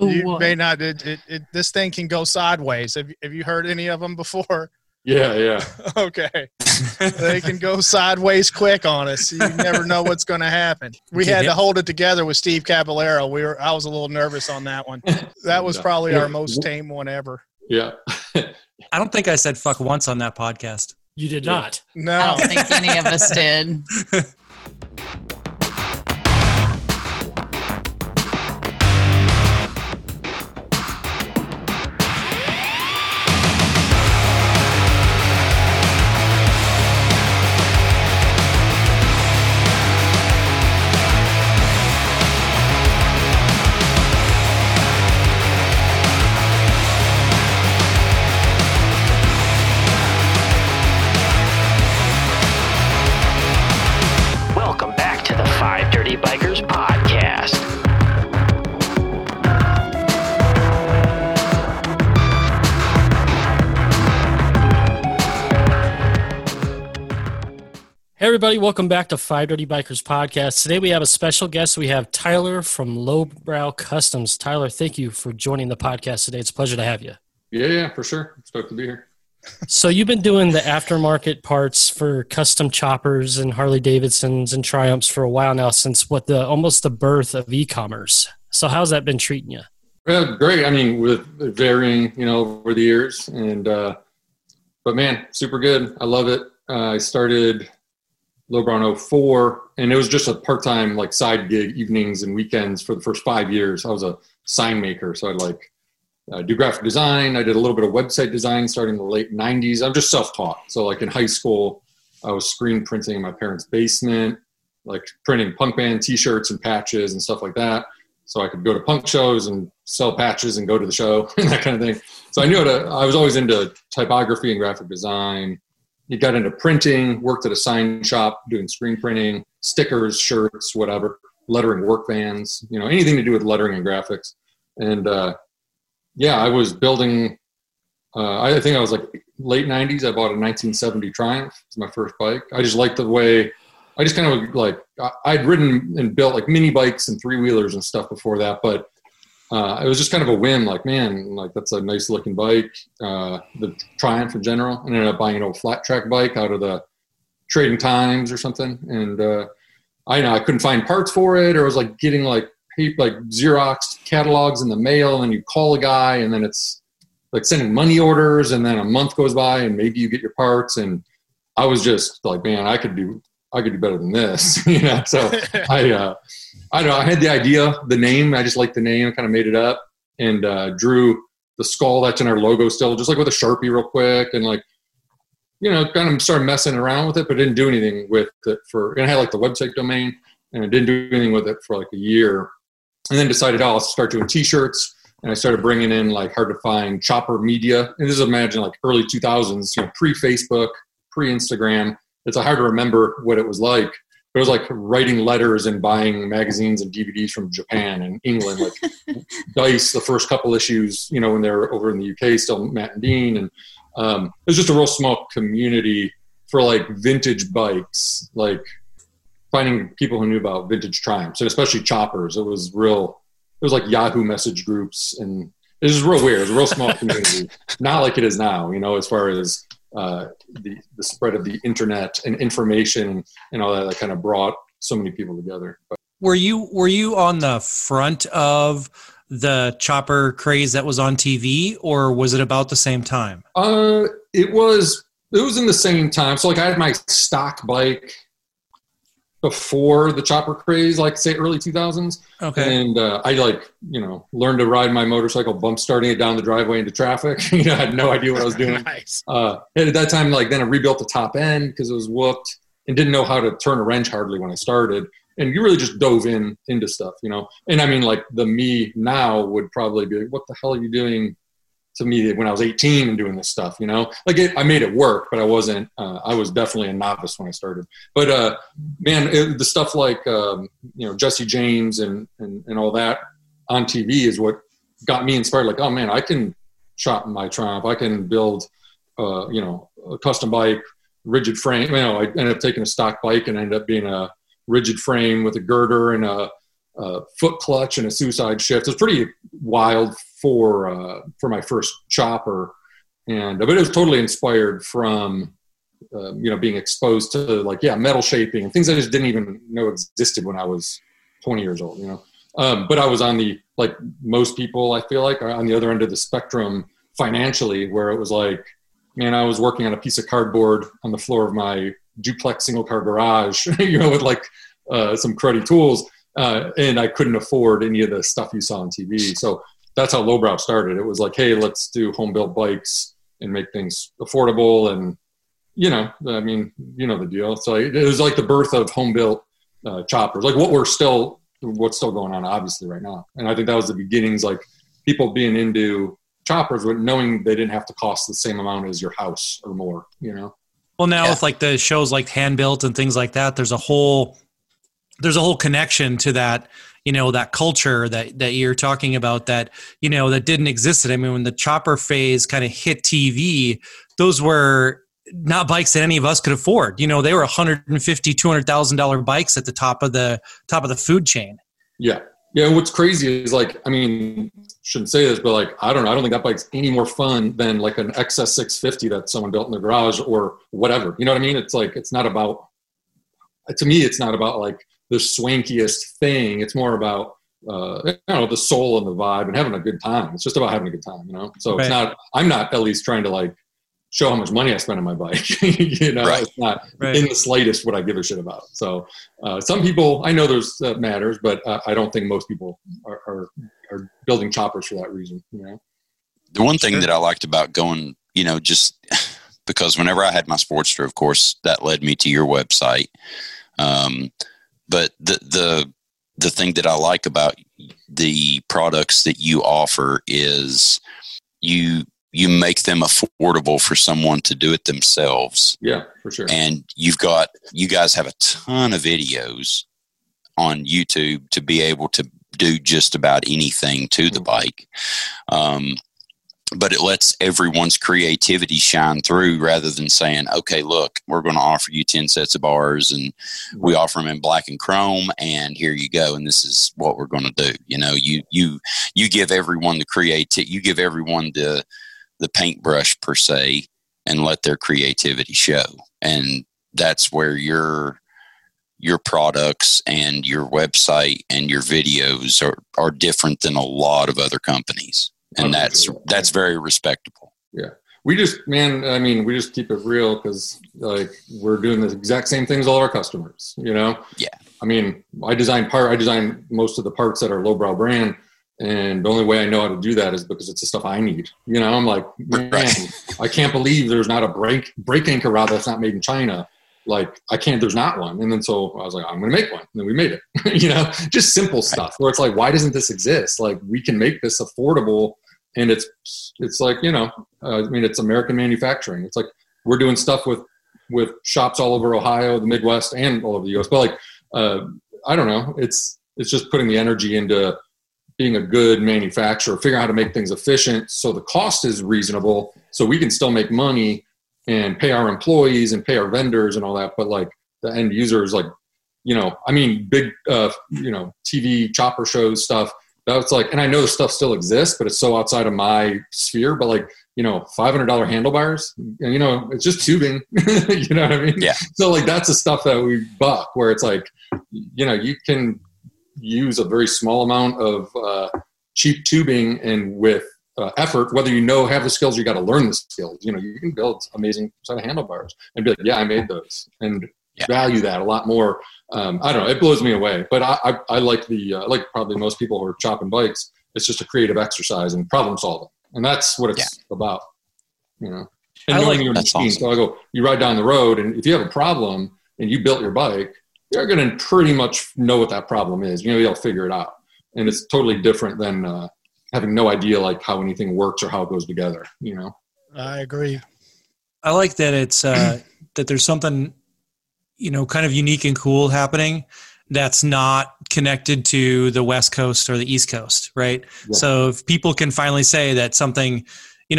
You may not. This thing can go sideways. Have you heard any of them before? Yeah, yeah. Okay. They can go sideways quick on us. You never know what's going to happen. We had to hold it together with Steve Caballero. I was a little nervous on that one. That was probably our most tame one ever. Yeah. I don't think I said fuck once on that podcast. You did not. No. I don't think any of us did. Everybody, welcome back to Five Dirty Bikers Podcast. Today we have a special guest. We have Tyler from Lowbrow Customs. Tyler, thank you for joining the podcast today. It's a pleasure to have you. Yeah, for sure. I'm stoked to be here. So you've been doing the aftermarket parts for custom choppers and Harley Davidsons and Triumphs for a while now, since almost the birth of e-commerce. So how's that been treating you? Well, great. I mean, with varying, over the years, but man, super good. I love it. I started Lowbrow 04, and it was just a part-time side gig evenings and weekends for the first 5 years. I was a sign maker, so I'd do graphic design. I did a little bit of website design starting in the late 90s. I'm just self-taught. So in high school, I was screen printing in my parents' basement, printing punk band t-shirts and patches and stuff like that. So I could go to punk shows and sell patches and go to the show and that kind of thing. So I knew I was always into typography and graphic design. You got into printing, worked at a sign shop, doing screen printing, stickers, shirts, whatever, lettering work vans, anything to do with lettering and graphics. And, I was building, I think I was late 90s. I bought a 1970 Triumph. It's my first bike. I just liked the way, I just kind of I'd ridden and built mini bikes and three wheelers and stuff before that. But it was just kind of a whim, that's a nice looking bike, the Triumph in general. I ended up buying an old flat track bike out of the Trading Times or something. And I couldn't find parts for it, or I was getting Xerox catalogs in the mail, and you call a guy, and then it's sending money orders, and then a month goes by and maybe you get your parts. And I was just man, I could do better than this, So I don't know. I had the idea, the name. I just liked the name. I kind of made it up and drew the skull that's in our logo still, just with a Sharpie real quick, and kind of started messing around with it, but didn't do anything with it and I had the website domain, and I didn't do anything with it for a year, and then decided, I'll start doing t-shirts, and I started bringing in hard to find chopper media. And this is, imagine early 2000s, pre-Facebook, pre-Instagram. It's hard to remember what it was like. It was writing letters and buying magazines and DVDs from Japan and England, Dice, the first couple issues, when they were over in the UK, still Matt and Dean. And it was just a real small community for vintage bikes, finding people who knew about vintage Triumphs and especially choppers. It was Yahoo message groups, and it was real weird. It was a real small community, not like it is now, as far as the spread of the internet and information and all that kind of brought so many people together. But were you on the front of the chopper craze that was on TV, or was it about the same time? It was in the same time. So I had my stock bike before the chopper craze, say early 2000s. Okay. And I learned to ride my motorcycle, bump starting it down the driveway into traffic. I had no idea what I was doing. Nice. And at that time, then I rebuilt the top end because it was whooped, and didn't know how to turn a wrench hardly when I started. And you really just dove into stuff, And I mean, the me now would probably be what the hell are you doing to me when I was 18 and doing this stuff, I made it work, but I wasn't, I was definitely a novice when I started, but, the stuff Jesse James and all that on TV is what got me inspired. Oh man, I can chop my Triumph. I can build, a custom bike, rigid frame. I ended up taking a stock bike and ended up being a rigid frame with a girder and foot clutch and a suicide shift. It was pretty wild for my first chopper, but it was totally inspired from being exposed to metal shaping and things I just didn't even know existed when I was 20 years old. But I was on the, like most people, I feel like, are on the other end of the spectrum financially, where it was like, man, I was working on a piece of cardboard on the floor of my duplex single-car garage, with some cruddy tools, and I couldn't afford any of the stuff you saw on TV. So that's how Lowbrow started. It was like, hey, let's do home-built bikes and make things affordable, and the deal. So it was like the birth of home-built choppers, like what's still going on, obviously, right now. And I think that was the beginnings, like people being into choppers, but knowing they didn't have to cost the same amount as your house or more, Well, now with the shows like Hand-Built and things like that, there's a whole connection to that, that culture that you're talking about that, that didn't exist. I mean, when the chopper phase kind of hit TV, those were not bikes that any of us could afford. They were $150,000, $200,000 bikes at the top of the food chain. Yeah. Yeah. And what's crazy is shouldn't say this, but I don't think that bike's any more fun than like an XS650 that someone built in their garage or whatever. You know what I mean? It's like, it's not about like the swankiest thing. It's more about, the soul and the vibe and having a good time. It's just about having a good time, So Right. It's not, I'm not at least trying to show how much money I spend on my bike, Right. It's not in the slightest what I give a shit about. So some people, I know there's that matters, but I don't think most people are building choppers for that reason, The one thing that I liked about going, just because whenever I had my Sportster, of course, that led me to your website. But the thing that I like about the products that you offer is you make them affordable for someone to do it themselves. Yeah, for sure. And you guys have a ton of videos on YouTube to be able to do just about anything to the bike. But it lets everyone's creativity shine through rather than saying, okay, look, we're going to offer you 10 sets of bars and we offer them in black and chrome and here you go. And this is what we're going to do. You give everyone the creativity, you give everyone the paintbrush per se and let their creativity show. And that's where your products and your website and your videos are different than a lot of other companies. And that's very respectable. Yeah. We just keep it real because we're doing the exact same things all of our customers, Yeah. I design most of the parts that are Lowbrow brand. And the only way I know how to do that is because it's the stuff I need. I'm like, man, right. I can't believe there's not a brake anchor rod that's not made in China. There's not one. And then so I was like, I'm going to make one. And then we made it, just simple stuff where it's like, why doesn't this exist? We can make this affordable. And it's American manufacturing. It's we're doing stuff with shops all over Ohio, the Midwest, and all over the US. But I don't know. It's just putting the energy into being a good manufacturer, figure out how to make things efficient so the cost is reasonable so we can still make money and pay our employees and pay our vendors and all that. But the end user is big, TV chopper shows stuff. That's and I know the stuff still exists, but it's so outside of my sphere, but $500 handlebars, and it's just tubing, you know what I mean? Yeah. So that's the stuff that we buck where it's you can use a very small amount of cheap tubing and with effort, whether have the skills, you got to learn the skills, you can build amazing set of handlebars and be like, yeah, I made those and value that a lot more. I don't know. It blows me away, but I like probably most people who are chopping bikes. It's just a creative exercise and problem solving. And that's what it's about, and I like your machine. Awesome. So I go, you ride down the road and if you have a problem and you built your bike, you're going to pretty much know what that problem is. You're going to be able to figure it out. And it's totally different than having no idea how anything works or how it goes together, I agree. I like that it's that there's something, kind of unique and cool happening that's not connected to the West Coast or the East Coast, right? Yeah. So if people can finally say that something,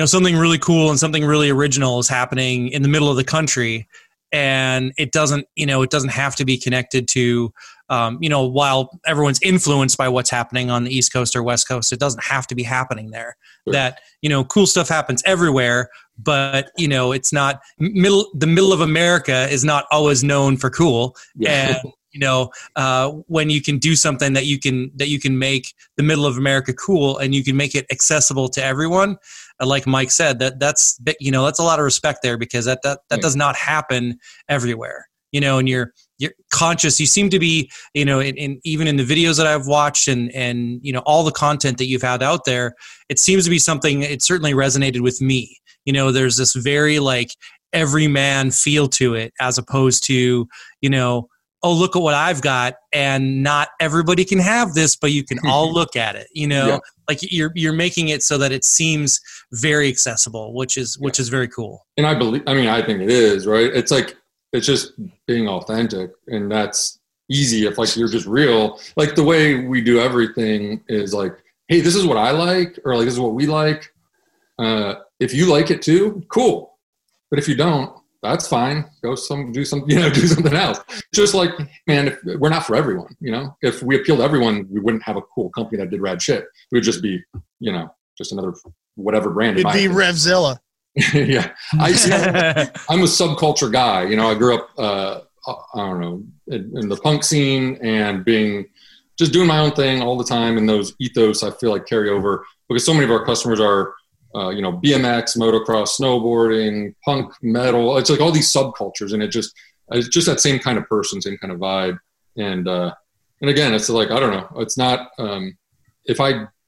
something really cool and something really original is happening in the middle of the country, and it doesn't have to be connected to you know, while everyone's influenced by what's happening on the East Coast or West Coast, it doesn't have to be happening there. Sure. That, you know, cool stuff happens everywhere, but, you know, it's not the middle of America is not always known for cool. Yeah. And, you know, when you can do something that you can make the middle of America cool and you can make it accessible to everyone, like Mike said, that's a lot of respect there, because that does not happen everywhere, you know. And you're conscious. You seem to be, you know, even in the videos that I've watched and you know, all the content that you've had out there, it seems to be something. It certainly resonated with me. You know, there's this very like every man feel to it, as opposed to, you know, oh, look at what I've got, and not everybody can have this, but you can all look at it, you know. Yeah. Like you're making it so that it seems very accessible, which is very cool. And I think it is, right? It's like, it's just being authentic, and that's easy if like you're just real. Like the way we do everything is like, hey, this is what I like, or like this is what we like. If you like it too, cool. But if you don't, that's fine. Do something else. Just like, man, if we're not for everyone, you know, if we appealed to everyone, we wouldn't have a cool company that did rad shit. We would just be, you know, just another whatever brand. It'd be Revzilla. Yeah. I'm a subculture guy. You know, I grew up, I don't know, in the punk scene and being just doing my own thing all the time. And those ethos, I feel like, carry over, because so many of our customers are, you know, BMX, motocross, snowboarding, punk, metal. It's like all these subcultures, and it's just that same kind of person, same kind of vibe. And again, it's like, I don't know, it's not,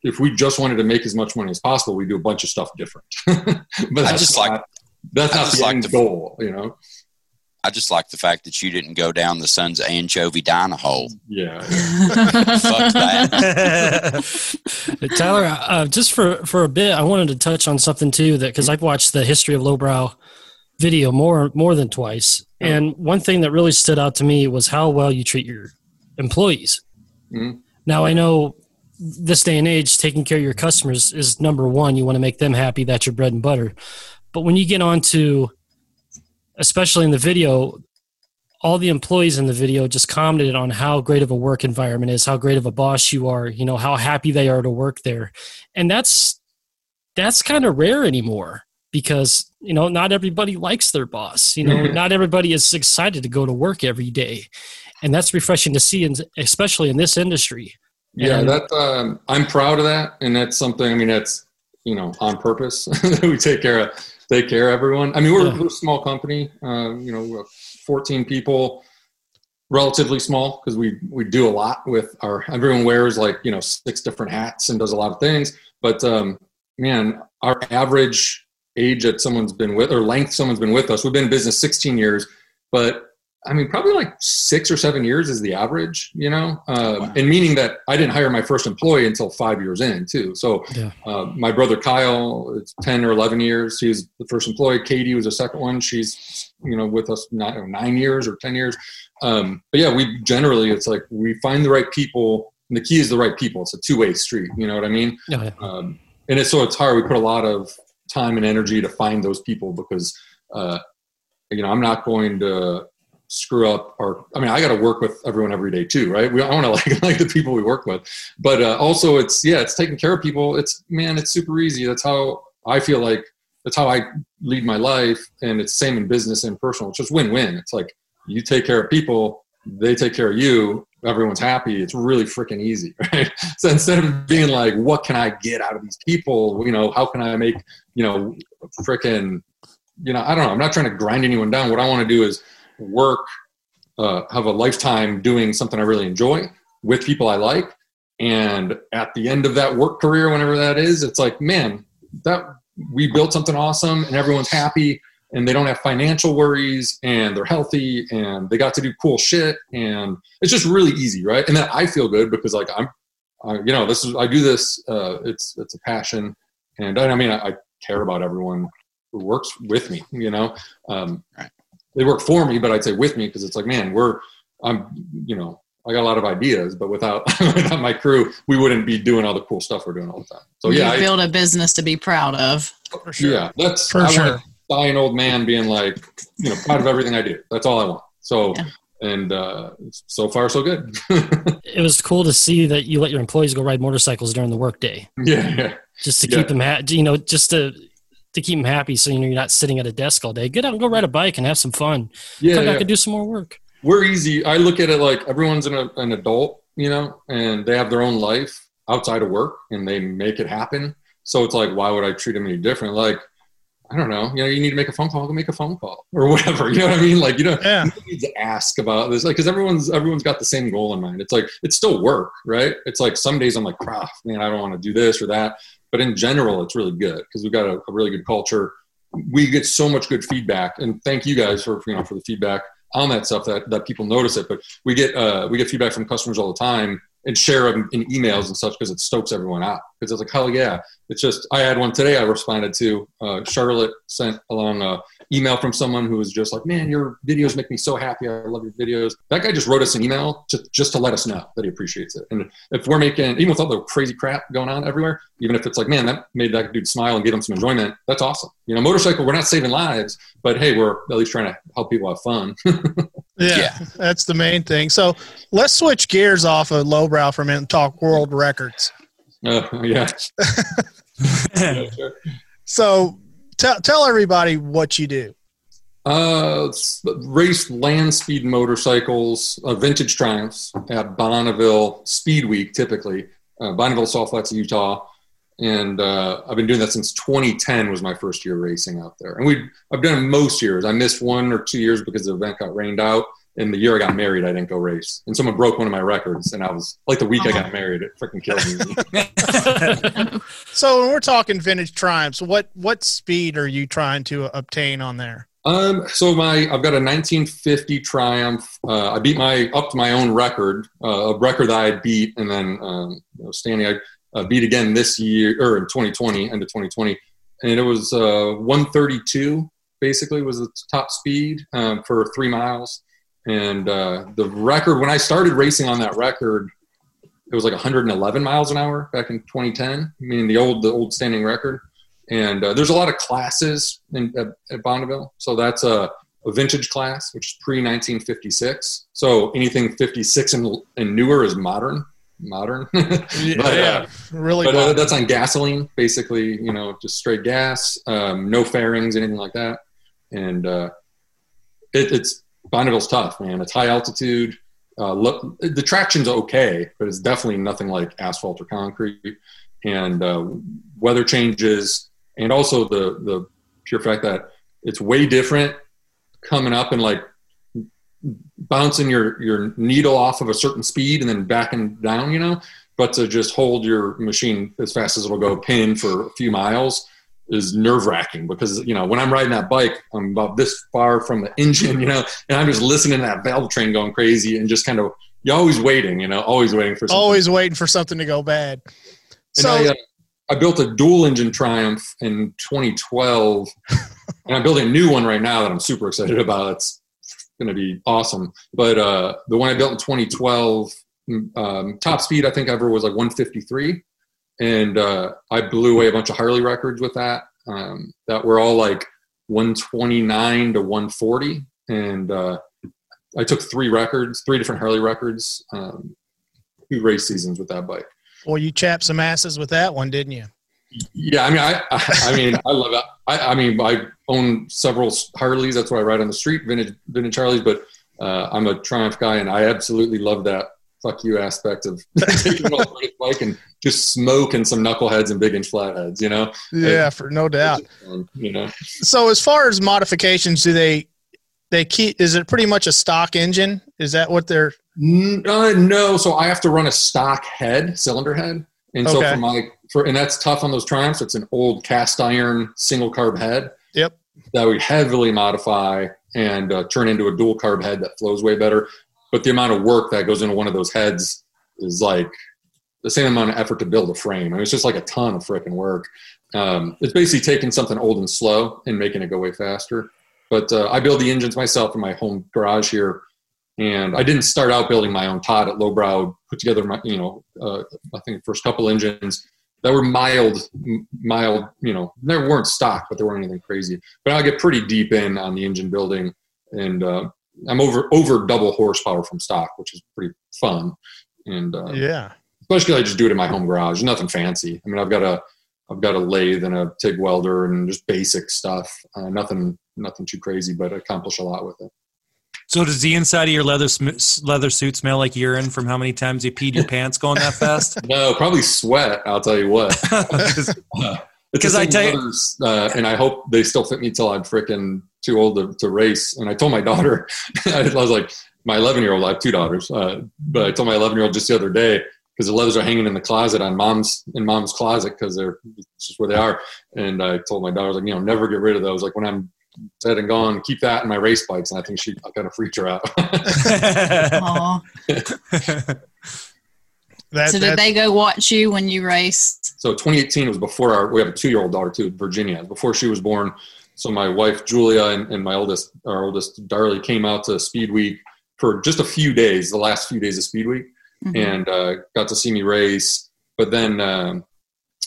if we just wanted to make as much money as possible, we do a bunch of stuff different, but that's not the goal, you know? I just like the fact that you didn't go down the Sun's anchovy diner hole. Yeah. Fuck that. Hey, Tyler, just for a bit, I wanted to touch on something too, that because I've watched the History of Lowbrow video more than twice. Oh. And one thing that really stood out to me was how well you treat your employees. Mm-hmm. Now, I know this day and age, taking care of your customers is number one. You want to make them happy. That's your bread and butter. But when you get on to, especially in the video, all the employees in the video just commented on how great of a work environment is, how great of a boss you are, you know, how happy they are to work there. And that's kind of rare anymore, because, you know, not everybody likes their boss, you know, mm-hmm. Not everybody is excited to go to work every day. And that's refreshing to see, especially in this industry. Yeah. And I'm proud of that. And that's something, I mean, that's, you know, on purpose that we take care of everyone. I mean, we're a small company, you know, we're 14 people, relatively small, because we do a lot with everyone wears like, you know, 6 different hats and does a lot of things. But man, our average age that someone's been with, or length someone's been with us, we've been in business 16 years, but I mean, probably like 6 or 7 years is the average, you know, wow. And meaning that I didn't hire my first employee until 5 years in too. So my brother, Kyle, it's 10 or 11 years. He was the first employee. Katie was the second one. She's, you know, with us 9 years or 10 years. But yeah, we generally, it's like we find the right people, and the key is the right people. It's a 2-way street. You know what I mean? Yeah. And it's hard. We put a lot of time and energy to find those people, because, you know, I'm not going to screw up, or I mean, I got to work with everyone every day too, right? I want to like the people we work with, but also it's taking care of people. It's super easy. That's how I feel like. That's how I lead my life, and it's same in business and personal. It's just win-win. It's like you take care of people, they take care of you. Everyone's happy. It's really freaking easy, right? So instead of being like, what can I get out of these people? You know, how can I make, you know, freaking, you know, I don't know. I'm not trying to grind anyone down. What I want to do is work, have a lifetime doing something I really enjoy with people I like. And at the end of that work career, whenever that is, it's like, man, that we built something awesome, and everyone's happy, and they don't have financial worries, and they're healthy, and they got to do cool shit. And it's just really easy. Right. And then I feel good, because like, you know, I do this, it's a passion, and I mean, I care about everyone who works with me, you know, right. They work for me, but I'd say with me, because it's like, man, you know, I got a lot of ideas, but without my crew, we wouldn't be doing all the cool stuff we're doing all the time. So you build a business to be proud of. For sure. Yeah, I want to die an old man being like, you know, proud of everything I do. That's all I want. So and so far so good. It was cool to see that you let your employees go ride motorcycles during the workday. Yeah. Just to keep them happy, you know, just to keep them happy. So, you know, you're not sitting at a desk all day. Get out and go ride a bike and have some fun. Yeah. Come back and do some more work. We're easy. I look at it like everyone's an adult, you know, and they have their own life outside of work and they make it happen. So it's like, why would I treat them any different? Like, I don't know, you know, you need to make a phone call, go make a phone call or whatever. You know what I mean? Like, you know, you need to ask about this. Like, cause everyone's got the same goal in mind. It's like, it's still work, right? It's like some days I'm like, man, I don't want to do this or that. But in general, it's really good because we've got a really good culture. We get so much good feedback, and thank you guys for the feedback on that stuff that people notice it. But we get feedback from customers all the time and share them in emails and such because it stokes everyone out. Because it's like, oh yeah, it's just, I had one today I responded to. Charlotte sent along an email from someone who was just like, man, your videos make me so happy. I love your videos. That guy just wrote us an email just to let us know that he appreciates it. And if we're making, even with all the crazy crap going on everywhere, even if it's like, man, that made that dude smile and gave him some enjoyment, that's awesome. You know, motorcycle, we're not saving lives, but hey, we're at least trying to help people have fun. Yeah, that's the main thing. So let's switch gears off of Lowbrow for a minute and talk world records. Yeah. So tell everybody what you do. Race land speed motorcycles, vintage Triumphs at Bonneville Speed Week, typically. Bonneville Salt Flats, Utah. And I've been doing that since 2010 was my first year racing out there. And I've done it most years. I missed 1 or 2 years because the event got rained out. And the year I got married, I didn't go race. And someone broke one of my records. And I was like, the week I got married, it freaking killed me. So when we're talking vintage Triumphs, what speed are you trying to obtain on there? So I've got a 1950 Triumph. I beat my own record, a record that I beat. And then, I beat again this year, or in 2020, end of 2020. And it was 132, basically, was the top speed for 3 miles. And the record, when I started racing on that record, it was like 111 miles an hour back in 2010, meaning the old standing record. And there's a lot of classes at Bonneville. So that's a vintage class, which is pre-1956. So anything 56 and newer is modern. That's on gasoline, basically, you know, just straight gas, no fairings, anything like that. And it's Bonneville's tough, man. It's high altitude. The traction's okay, but it's definitely nothing like asphalt or concrete. And weather changes, and also the pure fact that it's way different coming up and like bouncing your needle off of a certain speed and then backing down, you know, but to just hold your machine as fast as it'll go pin for a few miles is nerve wracking because, you know, when I'm riding that bike, I'm about this far from the engine, you know, and I'm just listening to that valve train going crazy and just kind of, you're always waiting, you know, always waiting for something to go bad. And so I built a dual engine Triumph in 2012 and I'm building a new one right now that I'm super excited about. It's going to be awesome. But the one I built in 2012, top speed I think ever was like 153. And I blew away a bunch of Harley records with that, that were all like 129 to 140. And I took three different Harley records, 2 race seasons with that bike. Well, you chapped some asses with that one, didn't you? Yeah, I mean, I mean, I love it. I mean, I own several Harleys. That's what I ride on the street, vintage Harleys. But I'm a Triumph guy, and I absolutely love that fuck you aspect of taking a bike and just smoking some knuckleheads and big inch flatheads. You know? Yeah, for no doubt. You know. So, as far as modifications, do they keep? Is it pretty much a stock engine? Is that what they're? No. So I have to run a stock cylinder head. And okay. So and that's tough on those Triumphs. It's an old cast iron single carb head. Yep. That we heavily modify and turn into a dual carb head that flows way better. But the amount of work that goes into one of those heads is like the same amount of effort to build a frame. I mean, it's just like a ton of freaking work. It's basically taking something old and slow and making it go way faster. But I build the engines myself in my home garage here. And I didn't start out building my own. Todd at Lowbrow put together my, you know, I think the first couple engines that were mild, you know, they weren't stock, but they weren't anything crazy. But I get pretty deep in on the engine building, and I'm over double horsepower from stock, which is pretty fun. And yeah, especially I just do it in my home garage. Nothing fancy. I mean, I've got a lathe and a TIG welder and just basic stuff. Nothing too crazy, but I accomplish a lot with it. So does the inside of your leather suit smell like urine from how many times you peed your pants going that fast? No, probably sweat. I'll tell you what. Because I tell you, and I hope they still fit me till I'm freaking too old to race. And I told my daughter, I was like, my 11-year-old, I have two daughters, but I told my 11-year-old just the other day, because the leathers are hanging in the closet in mom's closet, because it's just where they are. And I told my daughter, like, never get rid of those. Like when I'm dead and gone, keep that in my race bikes. And I think I kind of freaked her out. So did they go watch you when you raced? So 2018 was before we have a 2-year-old daughter too, Virginia, before she was born. So my wife, Julia, and our oldest Darlie came out to Speed Week for just a few days, the last few days of Speed Week. Mm-hmm. And got to see me race. But then I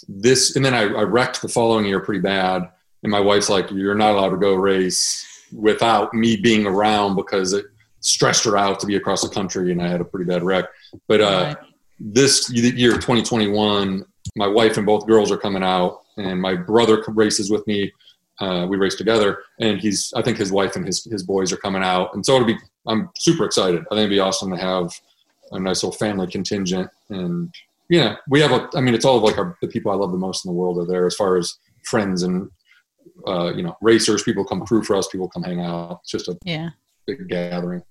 wrecked the following year pretty bad. And my wife's like, you're not allowed to go race without me being around, because it stressed her out to be across the country. And I had a pretty bad wreck. But this year, 2021, my wife and both girls are coming out, and my brother races with me. We race together, and I think his wife and his boys are coming out. And so I'm super excited. I think it'd be awesome to have a nice little family contingent. And we have it's all of like the people I love the most in the world are there, as far as friends and racers. People come crew for us, people come hang out. It's just a big gathering.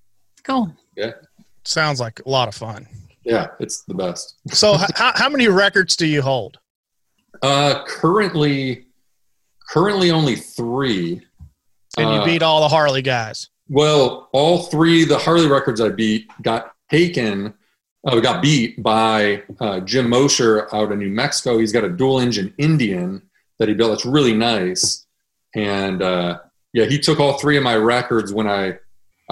Cool. Yeah, sounds like a lot of fun. Yeah, it's the best. So how many records do you hold? Currently only 3. And you beat all the Harley guys? Well, all 3 the Harley records I beat got beat by Jim Mosher out of New Mexico. He's got a dual engine Indian that he built that's really nice, and he took all 3 of my records when I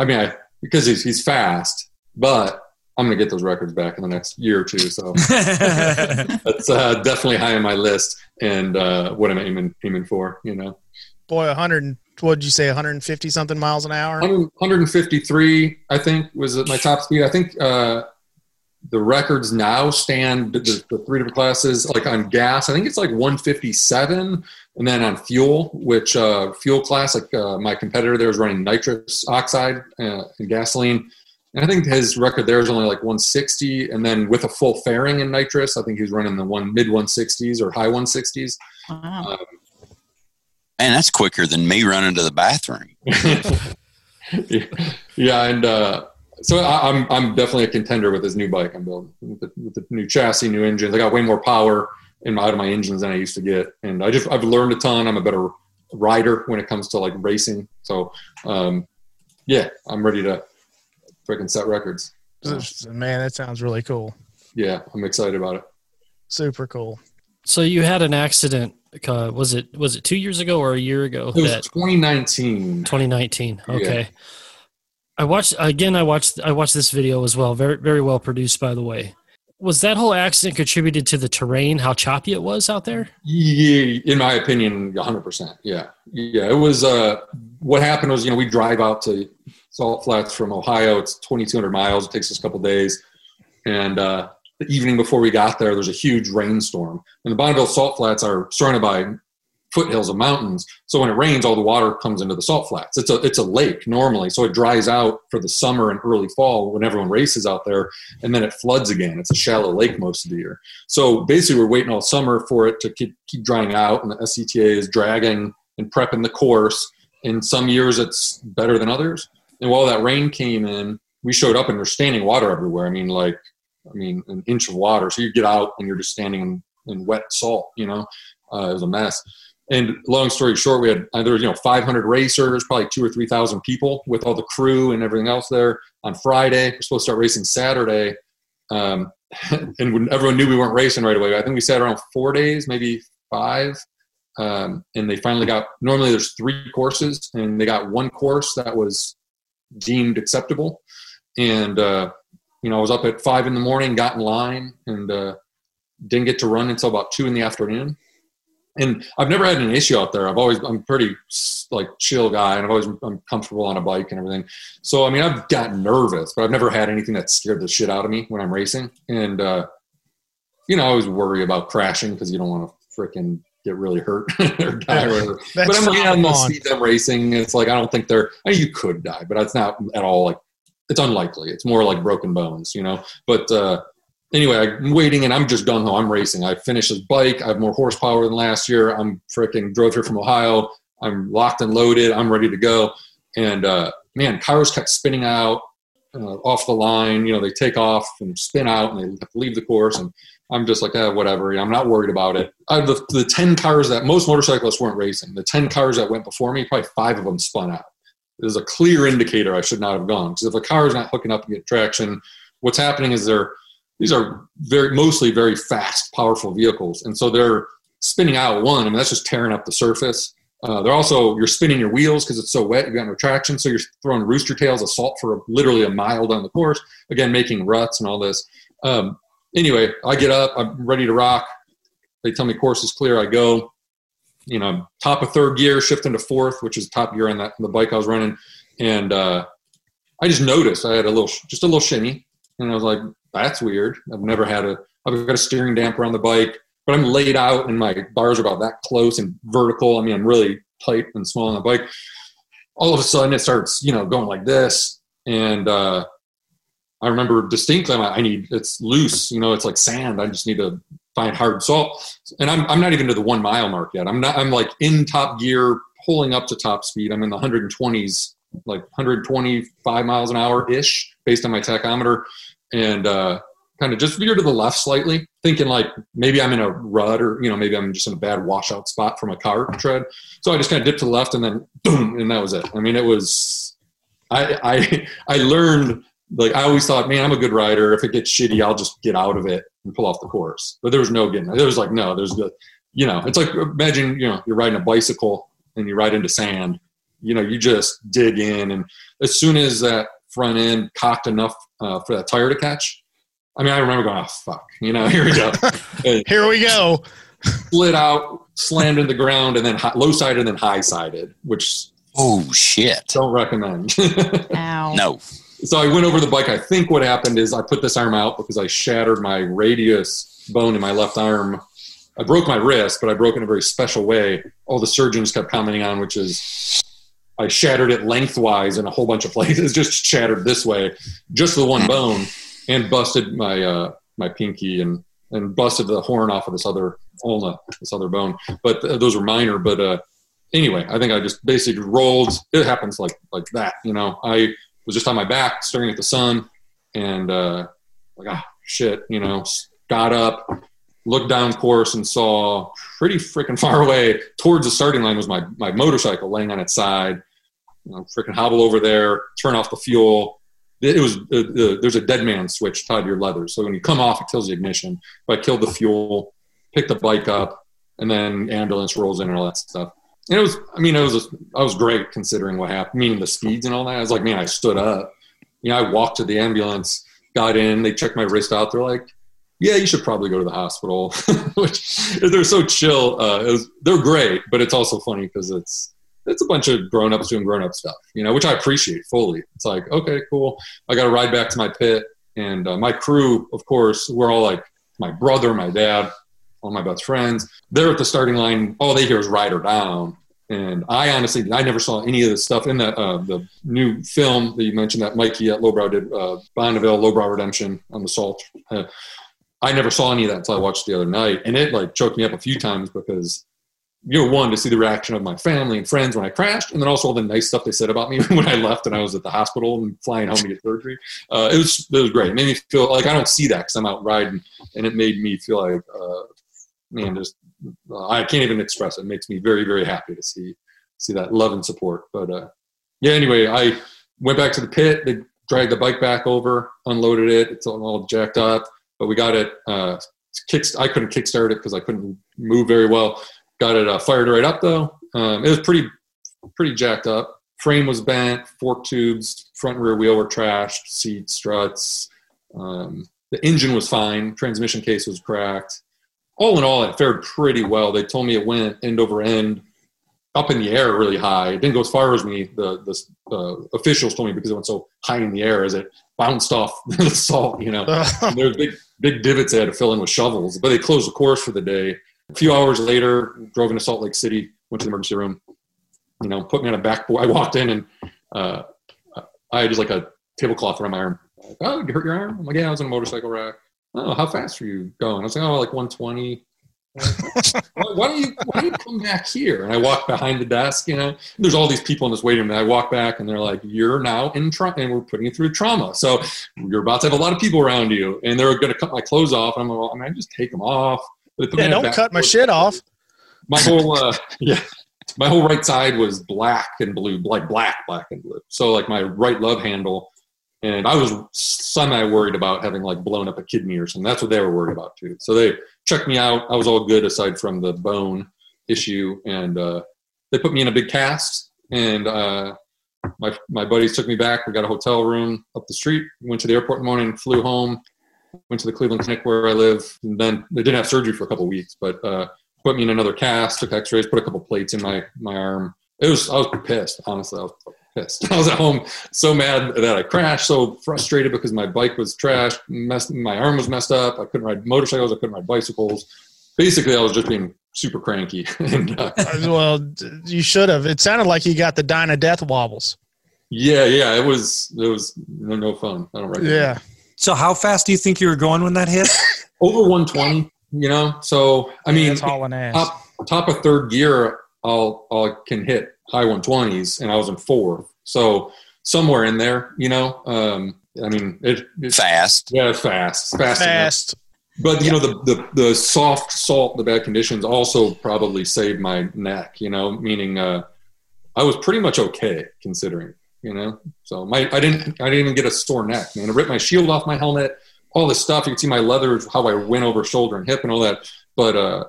mean because he's fast. But I'm gonna get those records back in the next year or two, so that's definitely high on my list, and what I'm aiming for. Boy, 100. What did you say, 150 something miles an hour? 153, I think, was my top speed. I think the records now stand, the 3 different classes, like on gas, I think it's like 157. And then on fuel, which fuel class, like my competitor there was running nitrous oxide and gasoline. And I think his record there is only like 160. And then with a full fairing in nitrous, I think he's running the mid 160s or high 160s. Wow. Man, that's quicker than me running to the bathroom. Yeah, and so I'm definitely a contender with this new bike I'm building. With the new chassis, new engines, I got way more power out of my engines than I used to get, and I've learned a ton. I'm a better rider when it comes to like racing. So, I'm ready to freaking set records. Man, that sounds really cool. Yeah, I'm excited about it. Super cool. So you had an accident. Was it 2 years ago or a year ago? It was 2019. 2019. Okay. Yeah. I watched this video as well. Very, very well produced, by the way. Was that whole accident contributed to the terrain, how choppy it was out there? Yeah, in my opinion, 100%. Yeah. Yeah. It was, what happened was, we drive out to Salt Flats from Ohio. It's 2,200 miles. It takes us a couple of days. And, the evening before we got there, there's a huge rainstorm, and the Bonneville Salt Flats are surrounded by foothills of mountains. So when it rains, all the water comes into the salt flats. It's a lake normally. So it dries out for the summer and early fall when everyone races out there, and then it floods again. It's a shallow lake most of the year. So basically we're waiting all summer for it to keep drying out, and the SCTA is dragging and prepping the course. In some years it's better than others. And while that rain came in, we showed up and there's standing water everywhere. I mean, an inch of water. So you get out and you're just standing in wet salt, it was a mess. And long story short, we had, there was, 500 racers, probably 2,000 or 3,000 people with all the crew and everything else there on Friday. We're supposed to start racing Saturday. And when everyone knew we weren't racing right away, I think we sat around 4 days, maybe 5. And they finally normally there's 3 courses, and they got one course that was deemed acceptable. And, I was up at 5 in the morning, got in line, and didn't get to run until about 2 in the afternoon. And I've never had an issue out there. I've always, I'm pretty like chill guy, and I've always, I'm comfortable on a bike and everything. So, I mean, I've gotten nervous, but I've never had anything that scared the shit out of me when I'm racing. And, you know, I always worry about crashing because you don't want to freaking get really hurt or die or whatever. But I'm like, I'm going to see them racing. It's like, I don't think they're, I mean, you could die, but it's not at all like, it's unlikely. It's more like broken bones, you know? But, anyway, I'm waiting, and I'm just gung-ho. I'm racing. I finished this bike. I have more horsepower than last year. I'm freaking drove here from Ohio. I'm locked and loaded. I'm ready to go. And, man, cars kept spinning out off the line. You know, they take off and spin out, and they leave the course. And I'm just like, eh, whatever. I'm not worried about it. Out of the 10 cars that most motorcyclists weren't racing, the 10 cars that went before me, probably 5 of them spun out. There's a clear indicator I should not have gone. Because if a car is not hooking up and get traction, what's happening is they're – these are mostly very fast, powerful vehicles. And so they're spinning out one. I mean, that's just tearing up the surface. They're also, you're spinning your wheels because it's so wet, you've got no traction. So you're throwing rooster tails of salt for literally a mile down the course, again, making ruts and all this. Anyway, I get up, I'm ready to rock. They tell me course is clear. I go, you know, top of third gear, shift into fourth, which is top gear on the bike I was running. And I just noticed I had a little shimmy. And I was like, that's weird. I've got a steering damper on the bike, but I'm laid out and my bars are about that close and vertical. I mean, I'm really tight and small on the bike. All of a sudden it starts, you know, going like this. And, I remember distinctly, it's loose, you know, it's like sand. I just need to find hard salt. And I'm not even to the 1 mile mark yet. I'm like in top gear, pulling up to top speed. I'm in the 120s, like 125 miles an hour ish based on my tachometer. And kind of just veer to the left slightly, thinking like maybe I'm in a rut or, you know, maybe I'm just in a bad washout spot from a car tread. So I just kind of dipped to the left and then boom, and that was it. I mean, it was, I learned, like I always thought, man, I'm a good rider. If it gets shitty, I'll just get out of it and pull off the course. But there was no getting, there was like, no, there's the, you know, it's like, imagine, you know, you're riding a bicycle and you ride into sand, you know, you just dig in. And as soon as that front end cocked enough for that tire to catch. I mean, I remember going, oh, fuck, you know, here we go. Here we go. Slid out, slammed in the ground, and then low-sided and then high-sided, which... Oh, shit. Don't recommend. Ow. No. So I went over the bike. I think what happened is I put this arm out because I shattered my radius bone in my left arm. I broke my wrist, but I broke it in a very special way. All the surgeons kept commenting on, which is... I shattered it lengthwise in a whole bunch of places, just shattered this way, just the one bone, and busted my my pinky and busted the horn off of this other bone. But those were minor. But anyway, I think I just basically rolled. It happens like that, you know. I was just on my back staring at the sun, and like shit, you know. Got up, looked down course, and saw pretty freaking far away towards the starting line was my motorcycle laying on its side. You know, freaking hobble over there, turn off the fuel. It was there's a dead man switch tied to your leather. So when you come off, it kills the ignition. But I killed the fuel, picked the bike up, and then ambulance rolls in and all that stuff. And I was great considering what happened, meaning the speeds and all that. I was like, man, I stood up. You know, I walked to the ambulance, got in, they checked my wrist out. They're like, yeah, you should probably go to the hospital. Which they're so chill. They're great, but it's also funny because it's a bunch of grown-ups doing grown-up stuff, you know, which I appreciate fully. It's like, okay, cool. I got to ride back to my pit. And my crew, of course, we're all like my brother, my dad, all my best friends. They're at the starting line. All they hear is ride her down. And I honestly never saw any of this stuff in the new film that you mentioned that Mikey at Lowbrow did, Bonneville, Lowbrow Redemption on the Salt. I never saw any of that until I watched the other night. And it like choked me up a few times because you're one to see the reaction of my family and friends when I crashed. And then also all the nice stuff they said about me when I left and I was at the hospital and flying home to get surgery. It was great. It made me feel like I don't see that because I'm out riding, and it made me feel like, I can't even express it. It makes me very, very happy to see that love and support. But anyway, I went back to the pit. They dragged the bike back over, unloaded it. It's all jacked up. But we got it, I couldn't kickstart it because I couldn't move very well. Got it fired right up, though. It was pretty jacked up. Frame was bent, fork tubes, front and rear wheel were trashed, seat struts. The engine was fine. Transmission case was cracked. all in all, it fared pretty well. They told me it went end over end, up in the air really high. It didn't go as far as me, the officials told me, because it went so high in the air as it bounced off the salt, you know. There were big divots they had to fill in with shovels. But they closed the course for the day. A few hours later, drove into Salt Lake City, went to the emergency room, you know, put me on a backboard. I walked in and I had just like a tablecloth around my arm. Like, oh, you hurt your arm? I'm like, yeah, I was on a motorcycle wreck. Oh, how fast are you going? I was like, oh, like 120. Why don't you come back here? And I walk behind the desk, you know, there's all these people in this waiting room. And I walk back and they're like, you're now in trauma and we're putting you through trauma. So you're about to have a lot of people around you and they're going to cut my clothes off. And I'm like, well, I mean, I just take them off. Yeah, don't cut my shit off. My whole, my whole right side was black and blue, like black and blue. So like my right love handle. And I was semi-worried about having, like, blown up a kidney or something. That's what they were worried about, too. So they checked me out. I was all good aside from the bone issue. And they put me in a big cast. And my buddies took me back. We got a hotel room up the street. Went to the airport in the morning, flew home. Went to the Cleveland Clinic where I live. And then they didn't have surgery for a couple of weeks. But put me in another cast, took x-rays, put a couple plates in my arm. I was pissed, honestly. I was at home so mad that I crashed, so frustrated because my bike was trashed, my arm was messed up. I couldn't ride motorcycles. I couldn't ride bicycles. Basically, I was just being super cranky. And, well, you should have. It sounded like you got the Dina Death wobbles. Yeah. It was no fun. I don't recommend it. Yeah. So how fast do you think you were going when that hit? Over 120, you know? So, I mean, that's all an ass. Top of third gear, I can hit high 120s, and I was in fourth. So somewhere in there, you know, I mean, it's fast. Yeah, fast. But you know, the soft salt, the bad conditions also probably saved my neck, you know, meaning, I was pretty much okay considering, you know, so I didn't even get a sore neck, man. I ripped my shield off my helmet, all this stuff. You can see my leather, how I went over shoulder and hip and all that. But,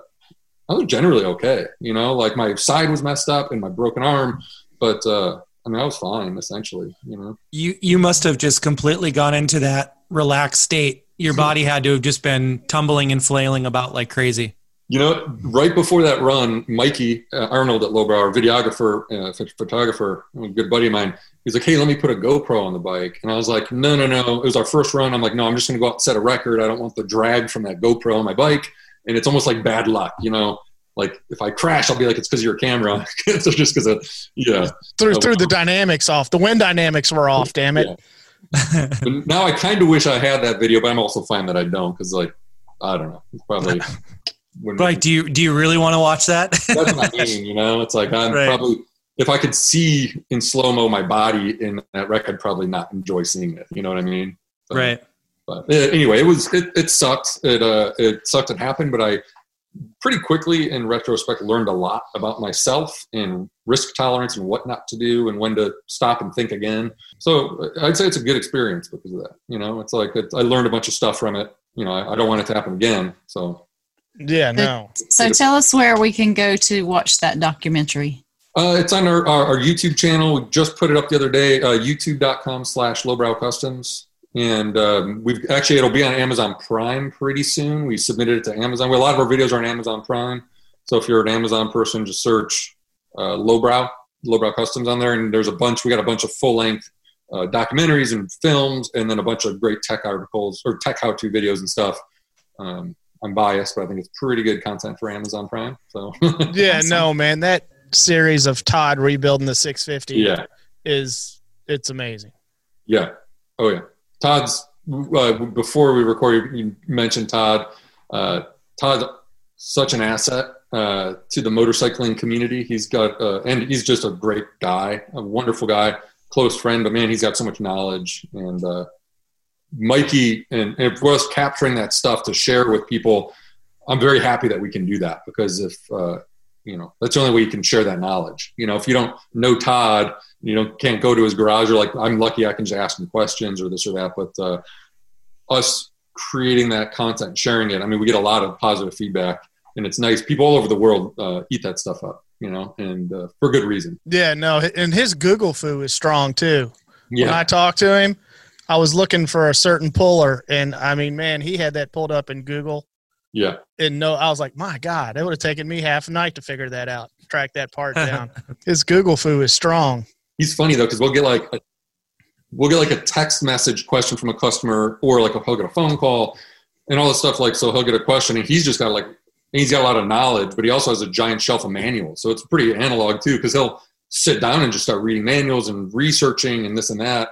I was generally okay, you know, like my side was messed up and my broken arm, but, I mean, I was fine essentially, you know. You must have just completely gone into that relaxed state. Your body had to have just been tumbling and flailing about like crazy. You know, right before that run, Mikey Arnold at Lowbrow, our videographer, photographer, a good buddy of mine, he's like, hey, let me put a GoPro on the bike. And I was like, no. It was our first run. I'm like, no, I'm just going to go out and set a record. I don't want the drag from that GoPro on my bike. And it's almost like bad luck, you know. Like if I crash, I'll be like, it's because of your camera. So just because of, yeah. Threw the dynamics off. The wind dynamics were off, damn it. Yeah. But now I kind of wish I had that video, but I'm also fine that I don't because, like, I don't know. It's probably. Like, do you really want to watch that? That's my aim, you know? It's like I'm probably, if I could see in slow-mo my body in that wreck, I'd probably not enjoy seeing it. You know what I mean? So, right. But anyway, it sucked. It sucked and happened, but I pretty quickly in retrospect learned a lot about myself and risk tolerance and what not to do and when to stop and think again. So I'd say it's a good experience because of that. You know, it's like I learned a bunch of stuff from it. You know, I don't want it to happen again. So yeah, no. So tell us where we can go to watch that documentary. It's on our YouTube channel. We just put it up the other day, youtube.com/lowbrowcustoms. And we've actually, it'll be on Amazon Prime pretty soon. We submitted it to Amazon. A lot of our videos are on Amazon Prime. So if you're an Amazon person, just search Lowbrow Customs on there. And there's we got a bunch of full-length documentaries and films, and then a bunch of great tech articles or tech how-to videos and stuff. I'm biased, but I think it's pretty good content for Amazon Prime. So yeah, awesome. No, man, that series of Todd rebuilding the 650 it's amazing. Yeah. Oh, yeah. Todd's before we recorded, you mentioned Todd. Todd's such an asset to the motorcycling community. He's got and he's just a great guy, a wonderful guy, close friend. But man, he's got so much knowledge. And Mikey and for us capturing that stuff to share with people, I'm very happy that we can do that because if you know, that's the only way you can share that knowledge. You know, if you don't know Todd, you know, can't go to his garage or like, I'm lucky I can just ask him questions or this or that. But us creating that content, sharing it, I mean, we get a lot of positive feedback and it's nice. People all over the world eat that stuff up, you know, and for good reason. Yeah, no. And his Google foo is strong too. Yeah. When I talked to him, I was looking for a certain puller and I mean, man, he had that pulled up in Google. Yeah. And no, I was like, my God, it would have taken me half a night to figure that out, track that part down. His Google foo is strong. He's funny though, because we'll get like a text message question from a customer, or like he'll get a phone call and all this stuff. Like, so he'll get a question and he's got a lot of knowledge, but he also has a giant shelf of manuals. So it's pretty analog too, because he'll sit down and just start reading manuals and researching and this and that,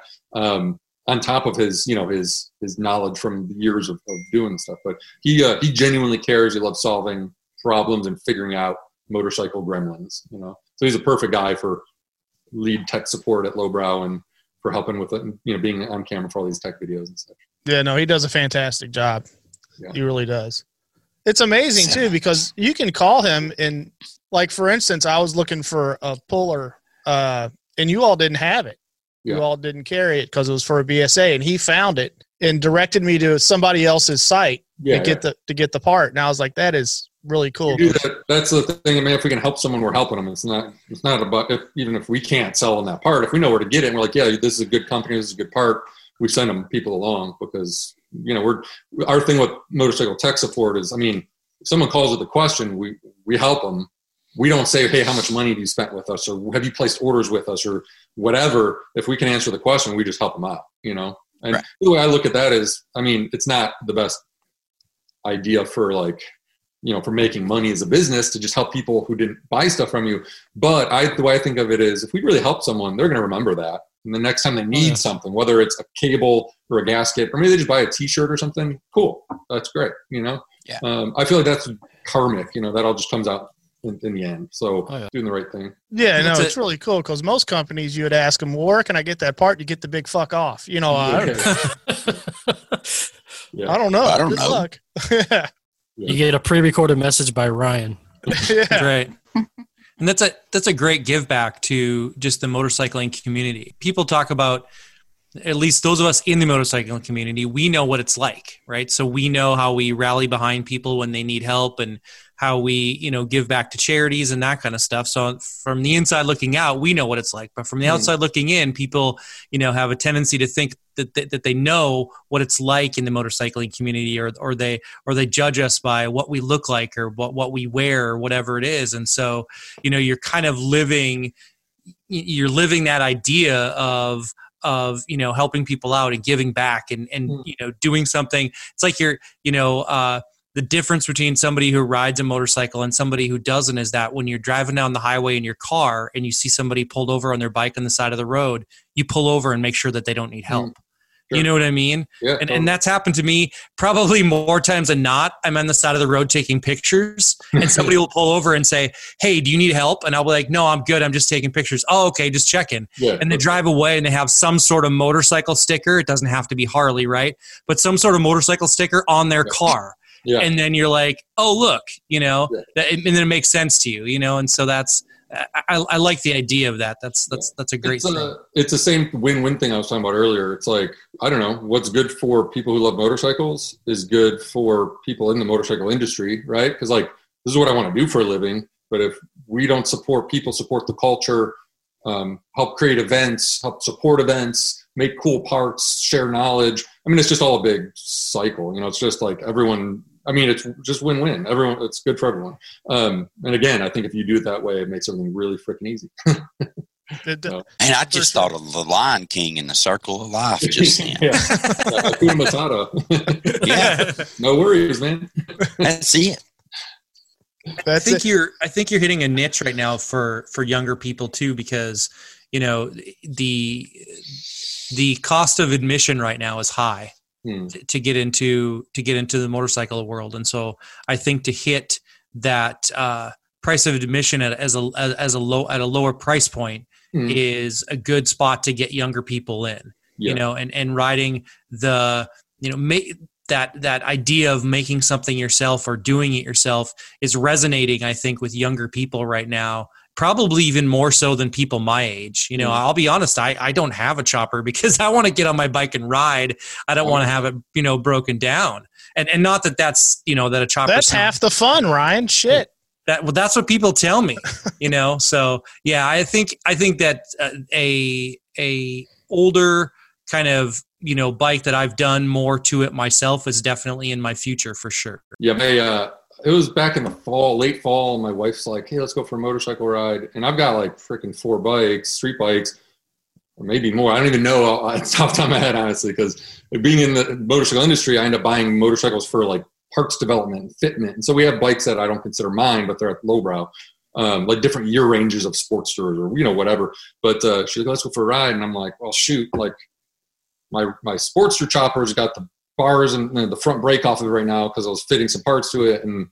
on top of his, you know, his knowledge from years of doing stuff. But he genuinely cares. He loves solving problems and figuring out motorcycle gremlins, you know. So he's a perfect guy for lead tech support at Lowbrow and for helping with it, and, you know, being on camera for all these tech videos and stuff. Yeah, no, he does a fantastic job. Yeah. He really does. It's amazing too, because you can call him and, like, for instance, I was looking for a puller, and you all didn't have it. Yeah. You all didn't carry it because it was for a BSA, and he found it and directed me to somebody else's site to get the part. And I was like, that is really cool. That's the thing. I mean, if we can help someone, we're helping them. It's not about, even if we can't sell them that part, if we know where to get it and we're like, yeah, this is a good company, this is a good part, we send them people along, because, you know, our thing with motorcycle tech support is, I mean, if someone calls with a question, we help them. We don't say, hey, how much money have you spent with us, or have you placed orders with us, or whatever. If we can answer the question, we just help them out, you know? And right. The way I look at that is, I mean, it's not the best idea for, like, you know, for making money as a business to just help people who didn't buy stuff from you. But the way I think of it is, if we really help someone, they're going to remember that. And the next time they need something, whether it's a cable or a gasket, or maybe they just buy a t-shirt or something, cool. That's great. You know? Yeah. I feel like that's karmic, you know, that all just comes out in the end. So doing the right thing. Yeah, no, it's really cool, because most companies you would ask them, well, where can I get that part? You get the big fuck off. You know, I don't know. I don't know. Good luck. You get a pre-recorded message by Ryan. Yeah. Right. And that's a great give back to just the motorcycling community. People talk about, at least those of us in the motorcycling community, we know what it's like, right? So we know how we rally behind people when they need help, and how we, you know, give back to charities and that kind of stuff. So from the inside looking out, we know what it's like, but from the outside looking in, people, you know, have a tendency to think that they know what it's like in the motorcycling community, or they judge us by what we look like, or what we wear, or whatever it is. And so, you know, you're kind of living that idea of, you know, helping people out and giving back and you know, doing something. It's like you're, you know, the difference between somebody who rides a motorcycle and somebody who doesn't is that when you're driving down the highway in your car and you see somebody pulled over on their bike on the side of the road, you pull over and make sure that they don't need help. Sure. You know what I mean? Yeah, and that's happened to me probably more times than not. I'm on the side of the road taking pictures, and somebody will pull over and say, hey, do you need help? And I'll be like, no, I'm good. I'm just taking pictures. Oh, okay. Just checking. Yeah, and they drive away and they have some sort of motorcycle sticker. It doesn't have to be Harley, right? But some sort of motorcycle sticker on their car. Yeah. And then you're like, oh, look, you know, and then it makes sense to you, you know? And so I like the idea of that. That's a great thing. It's the same win-win thing I was talking about earlier. It's like, I don't know, what's good for people who love motorcycles is good for people in the motorcycle industry, right? Because, like, this is what I want to do for a living. But if we don't support people, support the culture, help create events, help support events, make cool parts, share knowledge. I mean, it's just all a big cycle, you know, it's just like everyone, I mean, it's just win-win. Everyone, it's good for everyone. And again, I think if you do it that way, it makes everything really freaking easy. So. And I just thought of the Lion King in the Circle of Life just then. Yeah. Hakuna Matata. Yeah. No worries, man. That's it. I think you're hitting a niche right now for younger people too, because, you know, the cost of admission right now is high. To get into the motorcycle world. And so I think to hit that price of admission at a lower price point is a good spot to get younger people in, you know, and riding the, you know, that idea of making something yourself or doing it yourself is resonating, I think, with younger people right now. Probably even more so than people my age. You know, I'll be honest, I don't have a chopper because I want to get on my bike and ride. I don't want to have it, you know, broken down. And not that's, you know, that a chopper. That's half the fun, Ryan. Shit. That's what people tell me, you know? So yeah, I think that a older kind of you know, bike that I've done more to it myself is definitely in my future for sure. Yeah, it was back in the fall, late fall. My wife's like, hey, let's go for a motorcycle ride. And I've got like freaking 4 bikes, street bikes, or maybe more. I don't even know. It's off the top of my head, honestly, because being in the motorcycle industry, I end up buying motorcycles for like parts development and fitment. And so we have bikes that I don't consider mine, but they're at Lowbrow, like different year ranges of Sportsters or, you know, whatever. But she's like, let's go for a ride. And I'm like, well, shoot, like my Sportster chopper's got the bars and the front brake off of it right now because I was fitting some parts to it, and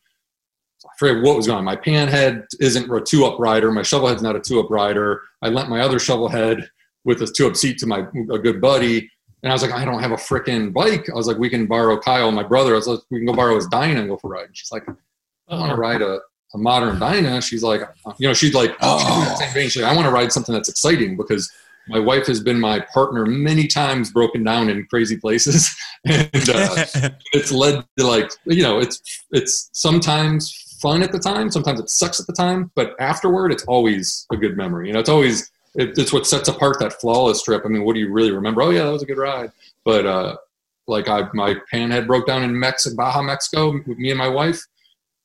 I forget what was going on. My pan head isn't a 2-up rider. My shovel head's not a 2-up rider. I lent my other shovel head with a 2-up seat to a good buddy, and I was like, I don't have a freaking bike. I was like, we can borrow Kyle, my brother. I was like, we can go borrow his Dyna and go for a ride. And she's like, I want to ride a modern Dyna. She's like, you know, she's like, I want to ride something that's exciting, because my wife has been my partner many times, broken down in crazy places. And it's led to, like, you know, it's sometimes fun at the time. Sometimes it sucks at the time, but afterward, it's always a good memory. You know, it's always, it's what sets apart that flawless trip. I mean, what do you really remember? Oh yeah, that was a good ride. But like my panhead broke down in Baja, Mexico, with me and my wife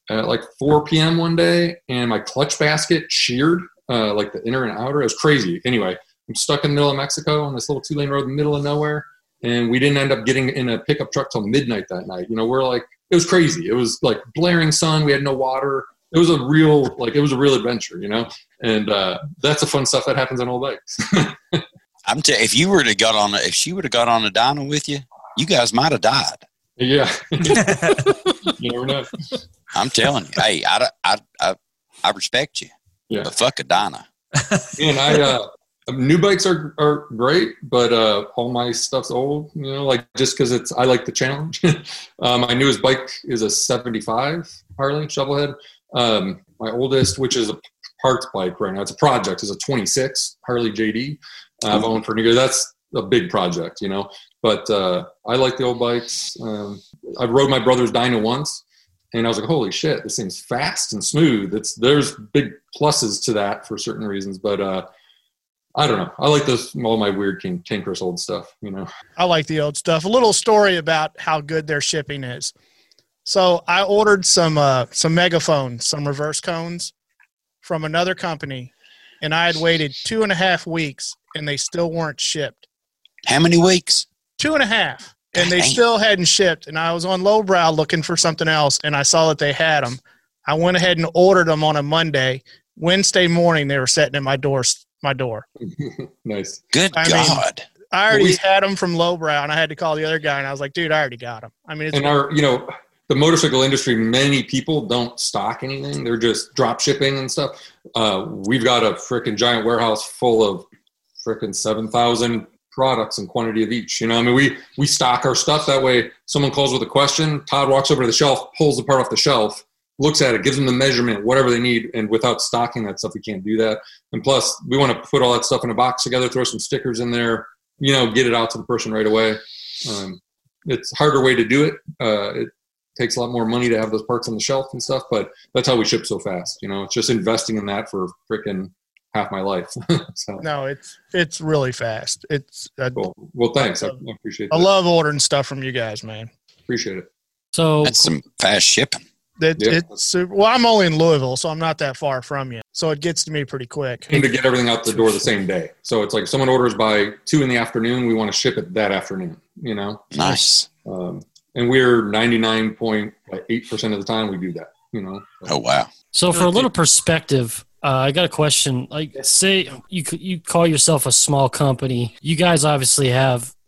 at like 4 PM one day. And my clutch basket sheared, like the inner and outer. It was crazy. Anyway, I'm stuck in the middle of Mexico on this little 2-lane road in the middle of nowhere. And we didn't end up getting in a pickup truck till midnight that night. You know, we're like, it was crazy. It was like blaring sun. We had no water. It was a real, like, it was a real adventure, you know? And that's the fun stuff that happens on old bikes. I'm telling you, if she would have got on a Dyna with you, you guys might have died. Yeah. You never know. I'm telling you, hey, I respect you. Yeah. But fuck a Dyna. And new bikes are great, but all my stuff's old, you know, like, just because I like the challenge. My newest bike is a 75 Harley Shovelhead. My oldest, which is a parts bike right now, it's a project, is a 26 Harley JD. I've owned for a year. That's a big project, you know, but I like the old bikes. I rode my brother's Dyna once, and I was like, holy shit, this thing's fast and smooth. There's big pluses to that for certain reasons, but I don't know. I like all my weird cantankerous old stuff, you know. I like the old stuff. A little story about how good their shipping is. So I ordered some megaphones, some reverse cones from another company, and I had waited 2.5 weeks, and they still weren't shipped. How many weeks? 2.5, and they still hadn't shipped, and I was on Lowbrow looking for something else, and I saw that they had them. I went ahead and ordered them on a Monday. Wednesday morning, they were sitting at my door. Nice. Good God. I already had them from Lowbrow, and I had to call the other guy, and I was like, dude, I already got them. I mean, you know, the motorcycle industry, many people don't stock anything. They're just drop shipping and stuff. We've got a freaking giant warehouse full of freaking 7,000 products and quantity of each. You know, I mean, we stock our stuff. That way someone calls with a question, Todd walks over to the shelf, pulls the part off the shelf, looks at it, gives them the measurement, whatever they need. And without stocking that stuff, we can't do that. And plus, we want to put all that stuff in a box together, throw some stickers in there, you know, get it out to the person right away. It's a harder way to do it. It takes a lot more money to have those parts on the shelf and stuff, but that's how we ship so fast. You know, it's just investing in that for freaking half my life. So. No, it's really fast. It's cool. Well, thanks. I appreciate it. I love ordering stuff from you guys, man. Appreciate it. So that's some fast shipping. It's super. Well, I'm only in Louisville, so I'm not that far from you. So it gets to me pretty quick. And to get everything out the door the same day. So it's like someone orders by 2 p.m, we want to ship it that afternoon, you know? Nice. And we're 99.8% of the time we do that, you know? Oh, wow. So for a little perspective, I got a question. Like, say you call yourself a small company. You guys obviously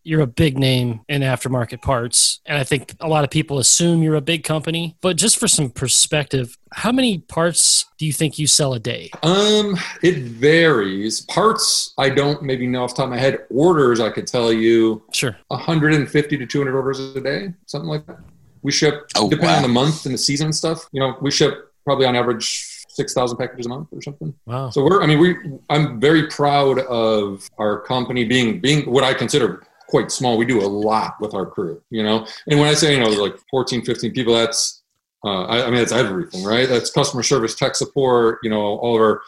you're a big name in aftermarket parts, and I think a lot of people assume you're a big company. But just for some perspective, how many parts do you think you sell a day? It varies. Parts, I don't maybe know off the top of my head. Orders, I could tell you. Sure. 150 to 200 orders a day, something like that. We ship, depending on the month and the season and stuff, you know, we ship probably on average 6,000 packages a month or something. Wow. So I'm very proud of our company being what I consider quite small. We do a lot with our crew, you know? And when I say, you know, like 14, 15 people, that's I mean, it's everything, right? That's customer service, tech support, you know, all of our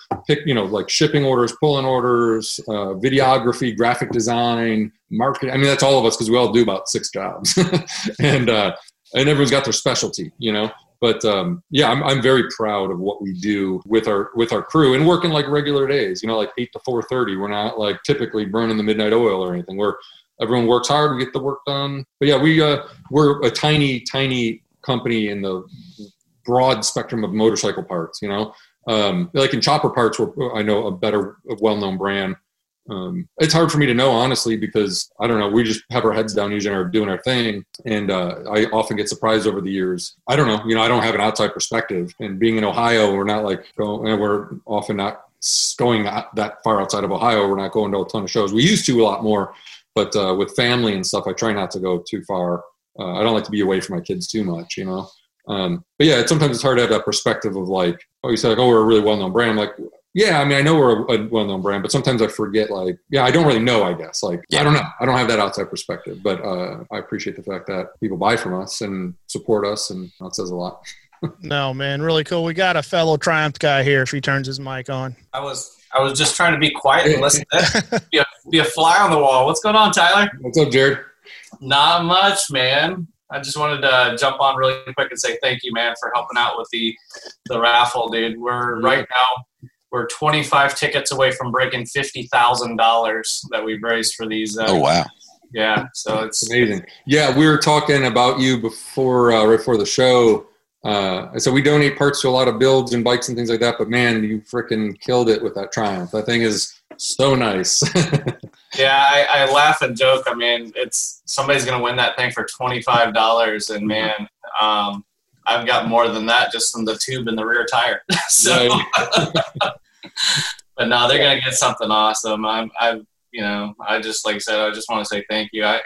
like shipping orders, pulling orders, videography, graphic design, marketing. I mean, that's all of us, because we all do about 6 jobs and everyone's got their specialty, you know? But yeah, I'm very proud of what we do with our crew and working like regular days, you know, like 8 to 4:30. We're not like typically burning the midnight oil or anything. Everyone works hard. We get the work done. But yeah, we're a tiny, tiny company in the broad spectrum of motorcycle parts, you know, like in chopper parts, we're, I know, a better, well-known brand. It's hard for me to know, honestly, because I don't know, we just have our heads down using our, doing our thing. And, I often get surprised over the years. I don't know, you know, I don't have an outside perspective, and being in Ohio, we're not like going, we're often not going that far outside of Ohio. We're not going to a ton of shows. We used to a lot more, but, with family and stuff, I try not to go too far. I don't like to be away from my kids too much, you know? But yeah, sometimes it's hard to have that perspective of like, oh, you said like, oh, we're a really well-known brand. I'm like, yeah, I mean, I know we're a well-known brand, but sometimes I forget, like, yeah, I don't really know, I guess. Like, yeah. I don't know. I don't have that outside perspective, but I appreciate the fact that people buy from us and support us, and that says a lot. No, man, really cool. We got a fellow Triumph guy here if he turns his mic on. I was just trying to be quiet and listen to this. Be a fly on the wall. What's going on, Tyler? What's up, Jared? Not much, man. I just wanted to jump on really quick and say thank you, man, for helping out with the raffle, dude. We're right now, we're 25 tickets away from breaking $50,000 that we've raised for these. Oh, wow. Yeah. So it's amazing. Yeah. We were talking about you before, right before the show. So we donate parts to a lot of builds and bikes and things like that, but man, you freaking killed it with that Triumph. That thing is so nice. Yeah, I laugh and joke. I mean, it's somebody's going to win that thing for $25, and man, I've got more than that just from the tube and the rear tire. So, but no, they're going to get something awesome. You know, I just, like I said, I just want to say thank you. I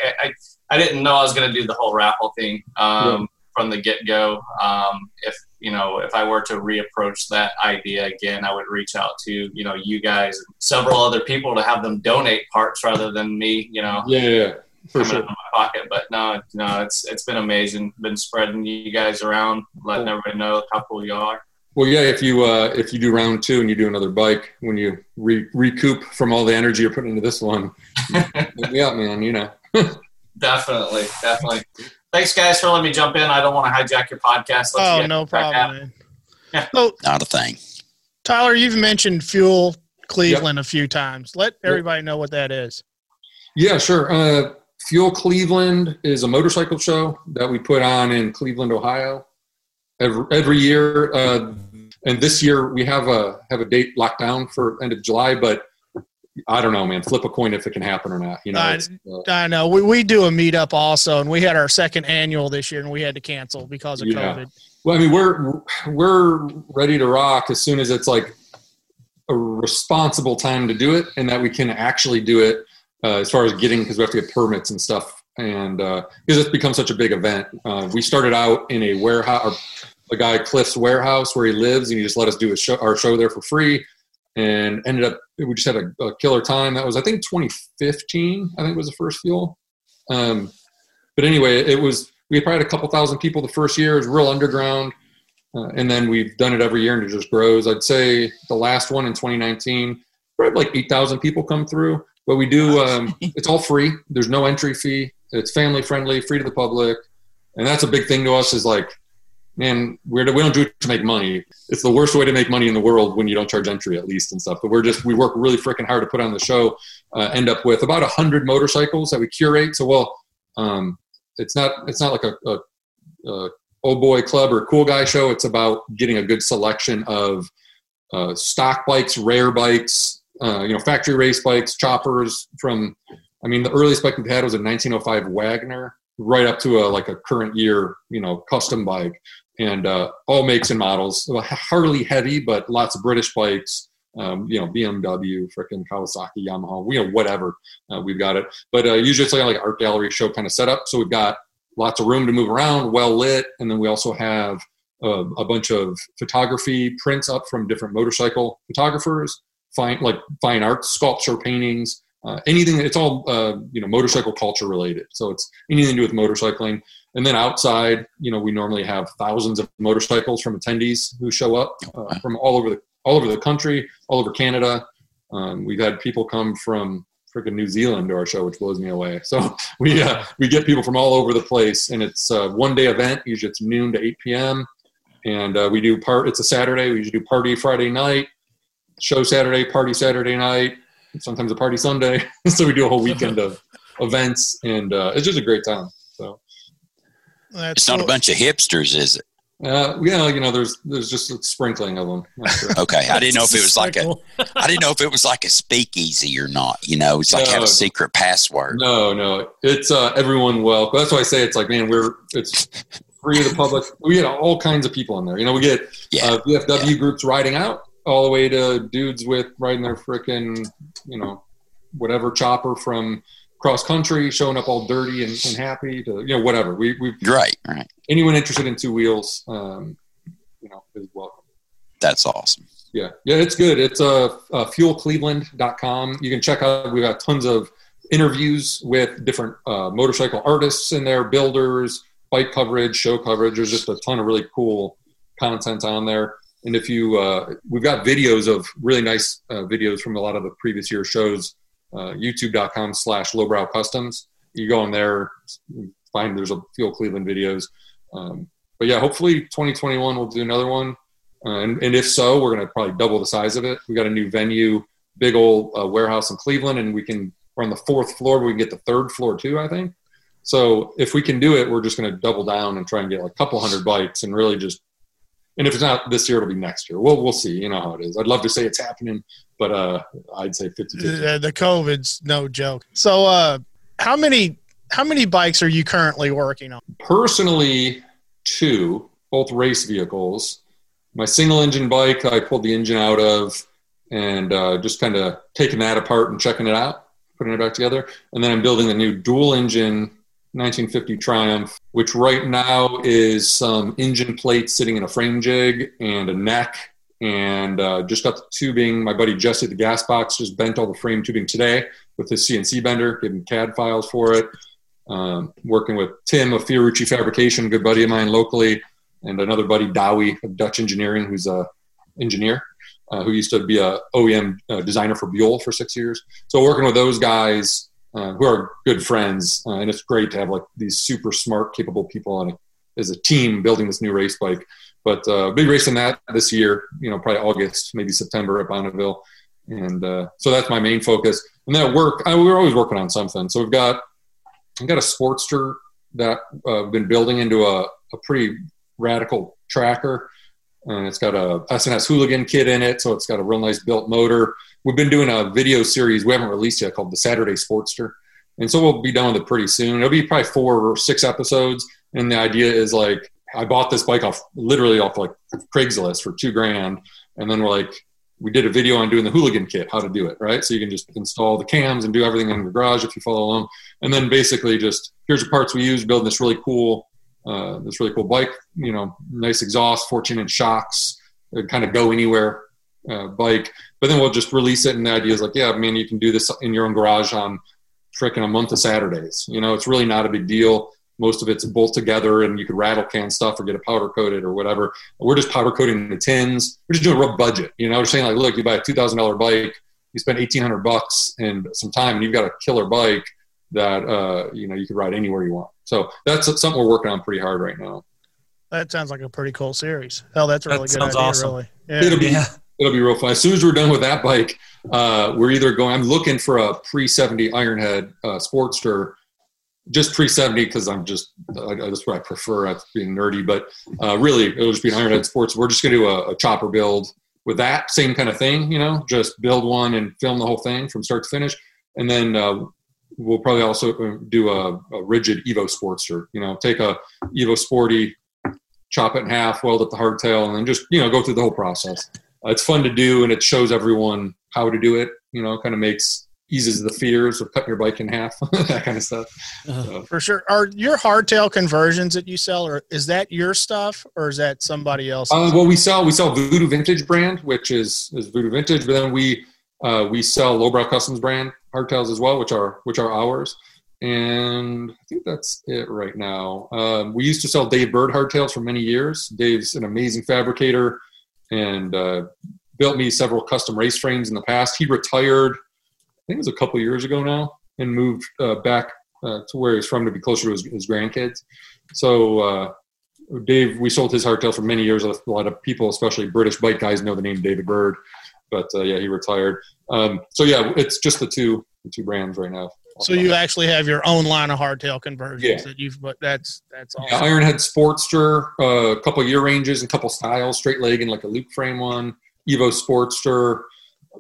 didn't know I was going to do the whole raffle thing from the get go. If I were to reapproach that idea again, I would reach out to, you know, you guys and several other people to have them donate parts rather than me, you know. Yeah, for sure. Out of my pocket. But no, it's been amazing. Been spreading you guys around, letting everybody know how cool you are. Well, yeah, if you do round 2 and you do another bike, when you recoup from all the energy you're putting into this one, hit me up, man, you know. Definitely. Thanks, guys, for letting me jump in. I don't want to hijack your podcast. No problem, man. So, not a thing. Tyler, you've mentioned Fuel Cleveland a few times. Let everybody know what that is. Yeah, sure. Fuel Cleveland is a motorcycle show that we put on in Cleveland, Ohio every year. And this year we have a date locked down for end of July, but I don't know, man. Flip a coin if it can happen or not. You know, I know. We do a meetup also, and we had our second annual this year, and we had to cancel because of COVID. Well, I mean, we're ready to rock as soon as it's like a responsible time to do it, and that we can actually do it as far as getting, because we have to get permits and stuff, and because it's become such a big event. We started out in a warehouse, a guy Cliff's warehouse where he lives, and he just let us do our show there for free. And ended up, we just had a killer time. That was, I think, 2015, I think was the first Fuel. But anyway, we probably had a couple thousand people the first year. It was real underground. And then we've done it every year, and it just grows. I'd say the last one in 2019, probably like 8,000 people come through. But we do, it's all free. There's no entry fee. It's family friendly, free to the public. And that's a big thing to us is like, man, we don't do it to make money. It's the worst way to make money in the world when you don't charge entry, at least, and stuff. But we work really freaking hard to put on the show, end up with about 100 motorcycles that we curate. So, it's not like a old boy club or a cool guy show. It's about getting a good selection of stock bikes, rare bikes, factory race bikes, choppers from, I mean, the earliest bike we've had was a 1905 Wagner, right up to a current year, you know, custom bike. And all makes and models, hardly heavy, but lots of British bikes, BMW, freaking Kawasaki, Yamaha, whatever, we've got it. But usually it's like an art gallery show kind of setup. So we've got lots of room to move around, well lit. And then we also have a bunch of photography prints up from different motorcycle photographers, fine art, sculpture, paintings, anything. It's all, motorcycle culture related. So it's anything to do with motorcycling. And then outside, you know, we normally have thousands of motorcycles from attendees who show up from all over the country, all over Canada. We've had people come from freaking New Zealand to our show, which blows me away. So we get people from all over the place, and it's a one-day event. Usually it's noon to 8 p.m. And we do it's a Saturday. We usually do party Friday night, show Saturday, party Saturday night, sometimes a party Sunday. So we do a whole weekend of events, and it's just a great time. So it's not a bunch of hipsters, is it? Yeah, you know, there's just a sprinkling of them. Sure. Okay, I didn't know if it was like a speakeasy or not. You know, it's like have a secret password. No, it's everyone welcome. That's why I say it's like, man, it's free to the public. We get all kinds of people in there. You know, we get VFW groups riding out, all the way to dudes with riding their frickin', you know, whatever chopper from cross country, showing up all dirty and happy to, you know, whatever. We've right. Anyone interested in two wheels, you know, is welcome. That's awesome. Yeah, it's good. It's fuelcleveland.com. You can check out. We've got tons of interviews with different motorcycle artists in there, builders, bike coverage, show coverage. There's just a ton of really cool content on there. And if you, we've got videos of really nice videos from a lot of the previous year shows. YouTube.com/Lowbrow Customs. You go on there, find there's a Fuel Cleveland videos. But yeah, hopefully 2021 we'll do another one. And if so, we're going to probably double the size of it. We got a new venue, big old warehouse in Cleveland, and we're on the 4th floor. We can get the 3rd floor too, I think. So if we can do it, we're just going to double down and try and get like a couple hundred bikes and really just. And if it's not this year, it'll be next year. We'll see. You know how it is. I'd love to say it's happening, but I'd say 50-50. The COVID's no joke. So how many bikes are you currently working on? Personally, 2, both race vehicles. My single-engine bike, I pulled the engine out of and just kind of taking that apart and checking it out, putting it back together. And then I'm building a new dual-engine 1950 Triumph, which right now is some engine plates sitting in a frame jig and a neck, and just got the tubing. My buddy Jesse at the Gas Box just bent all the frame tubing today with his CNC bender, giving CAD files for it. Working with Tim of Fiorucci Fabrication, good buddy of mine locally, and another buddy Dowie of Dutch Engineering, who's a engineer who used to be a OEM designer for Buell for 6 years. So working with those guys. Who are good friends, and it's great to have like these super smart, capable people on it as a team building this new race bike. But big race in that this year, you know, probably August, maybe September at Bonneville, and so that's my main focus. And then at work, we're always working on something. So we've got a Sportster that we've been building into a pretty radical tracker, and it's got a S&S Hooligan kit in it, so it's got a real nice built motor. We've been doing a video series we haven't released yet called The Saturday Sportster. And so we'll be done with it pretty soon. It'll be probably 4 or 6 episodes. And the idea is like, I bought this bike off like Craigslist for $2,000. And then we did a video on doing the Hooligan kit, how to do it, right? So you can just install the cams and do everything in the garage if you follow along. And then basically just, here's the parts we use, building this really cool bike, you know, nice exhaust, 14-inch shocks, kind of go anywhere bike. But then we'll just release it, and the idea is like, yeah, man, you can do this in your own garage on frickin' a month of Saturdays. You know, it's really not a big deal. Most of it's bolt together, and you could rattle can stuff or get it powder coated or whatever. We're just powder coating the tins. We're just doing a real budget. You know, we're saying like, look, you buy a $2,000 bike, you spend $1,800 and some time, and you've got a killer bike that you know, you could ride anywhere you want. So that's something we're working on pretty hard right now. That sounds like a pretty cool series. Hell, that's a really good idea. Awesome. Really. Yeah. It'll be real fun. As soon as we're done with that bike, we're either going – I'm looking for a pre-70 Ironhead Sportster, just pre-70 because I'm just – that's what I prefer. I'm being nerdy. But really, it'll just be an Ironhead Sports. We're just going to do a chopper build with that, same kind of thing, you know, just build one and film the whole thing from start to finish. And then we'll probably also do a rigid Evo Sportster, you know, take a Evo Sporty, chop it in half, weld up the hardtail, and then just, you know, go through the whole process. It's fun to do, and it shows everyone how to do it. You know, kind of eases the fears of cutting your bike in half, that kind of stuff. So. For sure. Are your hardtail conversions that you sell, or is that your stuff, or is that somebody else? Well, we sell Voodoo Vintage brand, which is Voodoo Vintage, but then we sell Lowbrow Customs brand hardtails as well, which are ours. And I think that's it right now. We used to sell Dave Bird hardtails for many years. Dave's an amazing fabricator and built me several custom race frames in the past. He retired, I think it was a couple years ago now, and moved back to where he's from to be closer to his grandkids. So Dave, we sold his hardtails for many years. A lot of people, especially British bike guys, know the name David Bird. But, yeah, he retired. So, yeah, it's just the two brands right now. So you actually have your own line of hardtail conversions that you've, but that's awesome. Yeah, Ironhead Sportster, a couple year ranges and a couple styles, straight leg and like a loop frame one, Evo Sportster.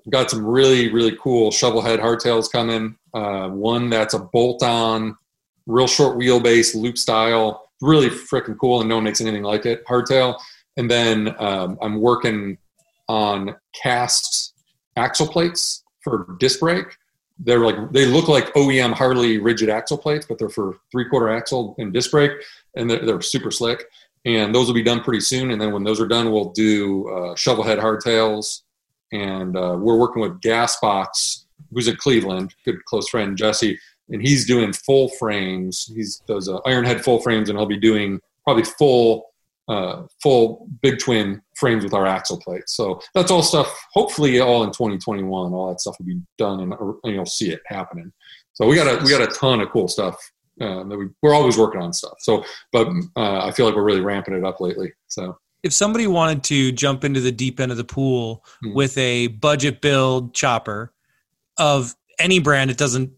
We've got some really, really cool shovel head hardtails coming. One that's a bolt on, real short wheelbase, loop style, really freaking cool, and no one makes anything like it, hardtail. And then I'm working on cast axle plates for disc brake. They look like OEM Harley rigid axle plates, but they're for 3/4 axle and disc brake, and they're super slick. And those will be done pretty soon. And then when those are done, we'll do shovel head hardtails. And we're working with Gasbox, who's in Cleveland, good close friend Jesse, and he's doing full frames. He does iron head full frames, and he'll be doing probably full big twin frames with our axle plates. So that's all stuff, hopefully all in 2021, all that stuff will be done and you'll see it happening. So we got a ton of cool stuff that we're always working on stuff. So, but I feel like we're really ramping it up lately. So if somebody wanted to jump into the deep end of the pool with a budget build chopper of any brand, it doesn't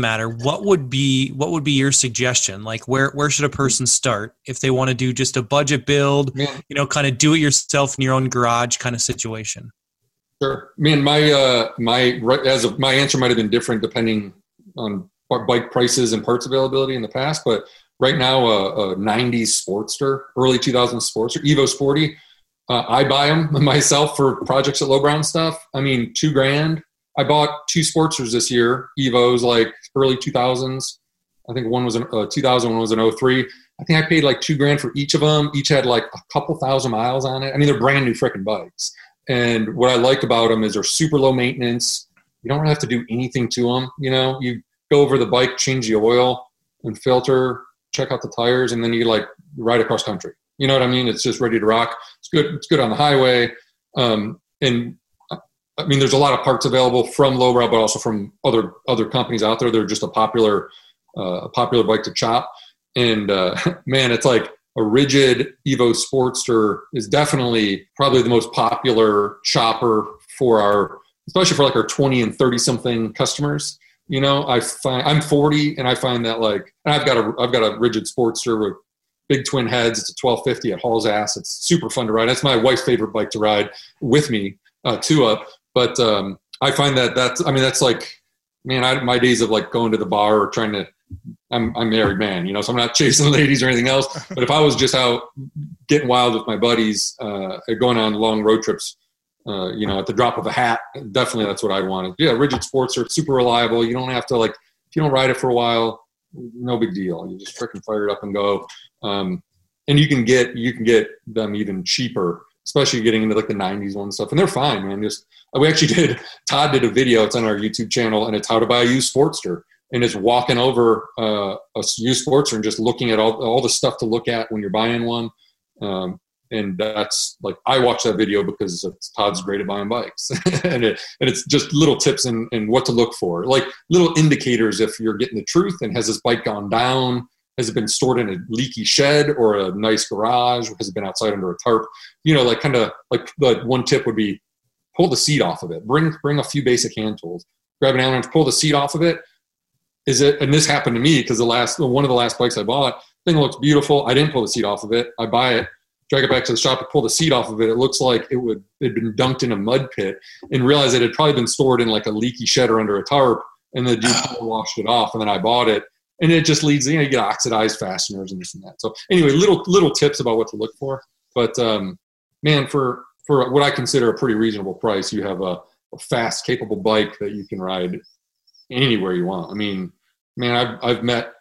matter. What would be your suggestion? Like where should a person start if they want to do just a budget build, kind of do it yourself in your own garage kind of situation? Sure. Man, my answer might've been different depending on bike prices and parts availability in the past, but right now a 90s Sportster, early 2000s Sportster, Evo Sporty. I buy them myself for projects at Lowbrow and stuff. I mean, $2,000. I bought two Sportsters this year, Evos, like early 2000s. I think one was an 2000, one was an 03. I think I paid like $2,000 for each of them. Each had like a couple thousand miles on it. I mean, they're brand new freaking bikes. And what I like about them is they're super low maintenance. You don't really have to do anything to them. You go over the bike, change the oil and filter, check out the tires, and then you like ride across country. You know what I mean? It's just ready to rock. It's good. It's good on the highway. I mean, there's a lot of parts available from Lowbrow, but also from other companies out there. They're just a popular bike to chop. And man, it's like a rigid Evo Sportster is definitely probably the most popular chopper for especially for our 20 and 30 something customers. I'm 40 and I find that I've got a rigid Sportster with big twin heads. It's a 1250. It hauls ass. It's super fun to ride. That's my wife's favorite bike to ride with me. But I find my days of like going to the bar or I'm a married man, so I'm not chasing ladies or anything else. But if I was just out getting wild with my buddies, going on long road trips, at the drop of a hat, definitely that's what I wanted. Yeah. Rigid Sports are super reliable. You don't have to if you don't ride it for a while, no big deal. You just freaking fire it up and go. And you can get them even cheaper, especially getting into the 90s one stuff. And they're fine, man. Todd did a video, it's on our YouTube channel, and it's how to buy a used Sportster. And it's walking over a used Sportster and just looking at all the stuff to look at when you're buying one. And that's I watched that video because Todd's great at buying bikes. and it's just little tips and what to look for. Like little indicators if you're getting the truth and has this bike gone down? Has it been stored in a leaky shed or a nice garage? Has it been outside under a tarp? One tip would be pull the seat off of it. Bring a few basic hand tools. Grab an Allen wrench, pull the seat off of it. And this happened to me because one of the last bikes I bought, thing looks beautiful. I didn't pull the seat off of it. I buy it, drag it back to the shop and pull the seat off of it. It looks like it'd been dunked in a mud pit and realized it had probably been stored in a leaky shed or under a tarp. And the dude washed it off and then I bought it. And it just leads, you get oxidized fasteners and this and that. So anyway, little tips about what to look for. But man, for what I consider a pretty reasonable price, you have a fast, capable bike that you can ride anywhere you want. I mean, man, I've met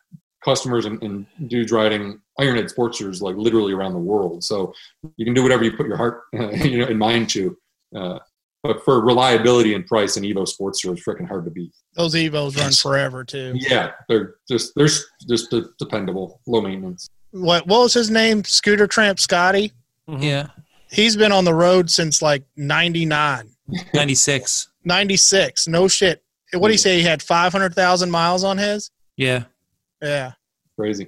customers and dudes riding Ironhead Sportsters literally around the world. So you can do whatever you put your heart in mind to. But for reliability and price, an Evo Sportster is freaking hard to beat. Those Evos run forever too. Yeah, they're just dependable, low maintenance. What was his name? Scooter Tramp Scotty. Mm-hmm. Yeah, he's been on the road since like 99. 96. 96. No shit. What did he say? He had 500,000 miles on his. Yeah. Yeah. Crazy.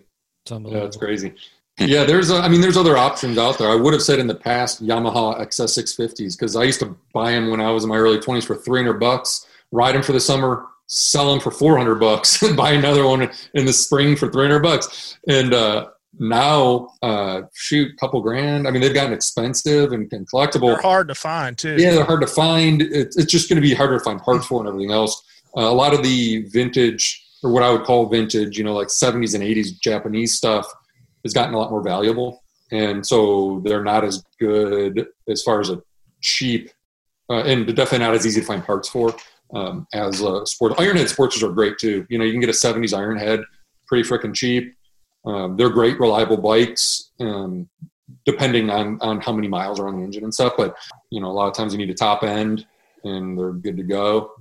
Yeah, it's crazy. Yeah, there's other options out there. I would have said in the past Yamaha XS650s because I used to buy them when I was in my early 20s for $300, ride them for the summer, sell them for $400, and buy another one in the spring for $300. And now, couple grand. I mean, they've gotten expensive and collectible. They're hard to find too. Yeah, they're hard to find. It's just going to be harder to find parts for and everything else. A lot of the vintage, or what I would call vintage, like 70s and 80s Japanese stuff, has gotten a lot more valuable, and so they're not as good as far as a cheap, and definitely not as easy to find parts for as a sport. Ironhead Sportsters are great too. You can get a 70s Ironhead pretty freaking cheap. They're great, reliable bikes, depending on how many miles are on the engine and stuff. But a lot of times you need a top end, and they're good to go.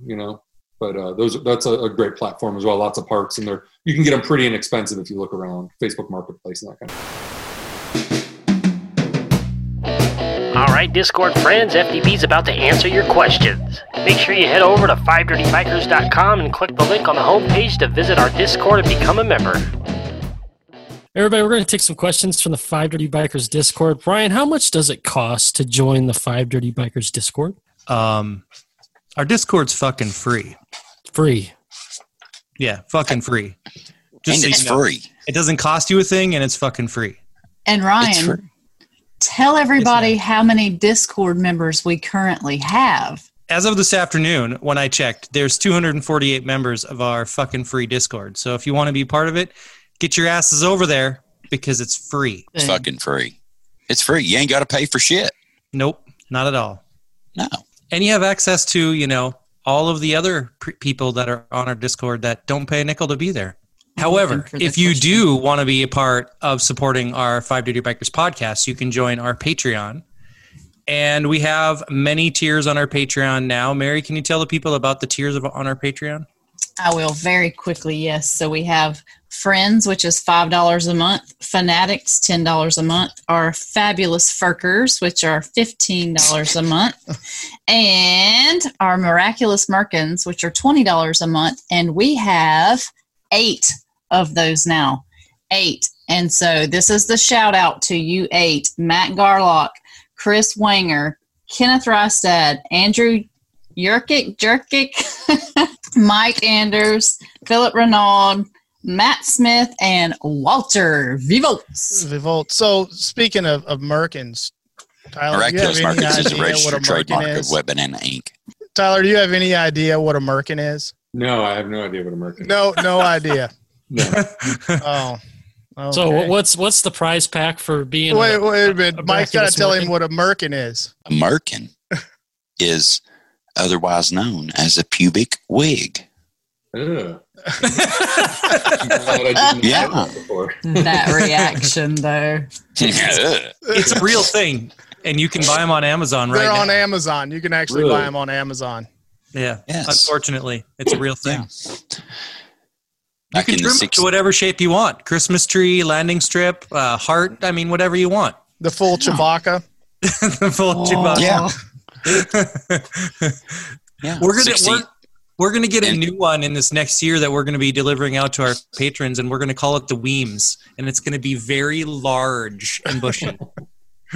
But that's a great platform as well. Lots of parts, and you can get them pretty inexpensive if you look around Facebook Marketplace and that kind of thing. All right, Discord friends, FDB's about to answer your questions. Make sure you head over to 5dirtybikers.com and click the link on the homepage to visit our Discord and become a member. Everybody, we're going to take some questions from the Five Dirty Bikers Discord. Ryan, how much does it cost to join the Five Dirty Bikers Discord? Our Discord's fucking free. Free. Yeah, fucking free. Just and it's free. It doesn't cost you a thing, and it's fucking free. And Ryan, tell everybody how many Discord members we currently have. As of this afternoon, when I checked, there's 248 members of our fucking free Discord. So if you want to be part of it, get your asses over there, because it's free. It's fucking free. It's free. You ain't got to pay for shit. Nope, not at all. No. And you have access to, all of the other people that are on our Discord that don't pay a nickel to be there. However, if you do want to be a part of supporting our Five Dirty Bikers podcast, you can join our Patreon. And we have many tiers on our Patreon now. Mary, can you tell the people about the tiers on our Patreon? I will very quickly, yes. So we have Friends, which is $5 a month. Fanatics, $10 a month. Our Fabulous Furkers, which are $15 a month. And our Miraculous Merkins, which are $20 a month. And we have 8 of those now. 8. And so this is the shout out to you 8. Matt Garlock, Chris Wanger, Kenneth Rystad, Andrew Jerkic, Mike Anders, Philip Renaud, Matt Smith, and Walter Vivolt. So speaking of Merkins, Tyler, Miraculous Merkins is a registered trademark of Webbing & Inc. Tyler, do you have any idea what a Merkin is? No, I have no idea what a Merkin is. No idea. No. Oh. Okay. So what's the prize pack for being Wait a minute. Mike's got to tell him what a Merkin is. A Merkin is otherwise known as a pubic wig. Ugh. That reaction though. It's a real thing, and you can buy them on Amazon right now. They're on Amazon. You can actually buy them on Amazon. Yeah. Yes. Unfortunately, it's a real thing. Yeah. You can trim it to whatever shape you want. Christmas tree, landing strip, heart, whatever you want. The full Chewbacca. The full Chewbacca. Yeah. Yeah. We're gonna get a new one in this next year that we're gonna be delivering out to our patrons, and we're gonna call it the Weems, and it's gonna be very large and bushy.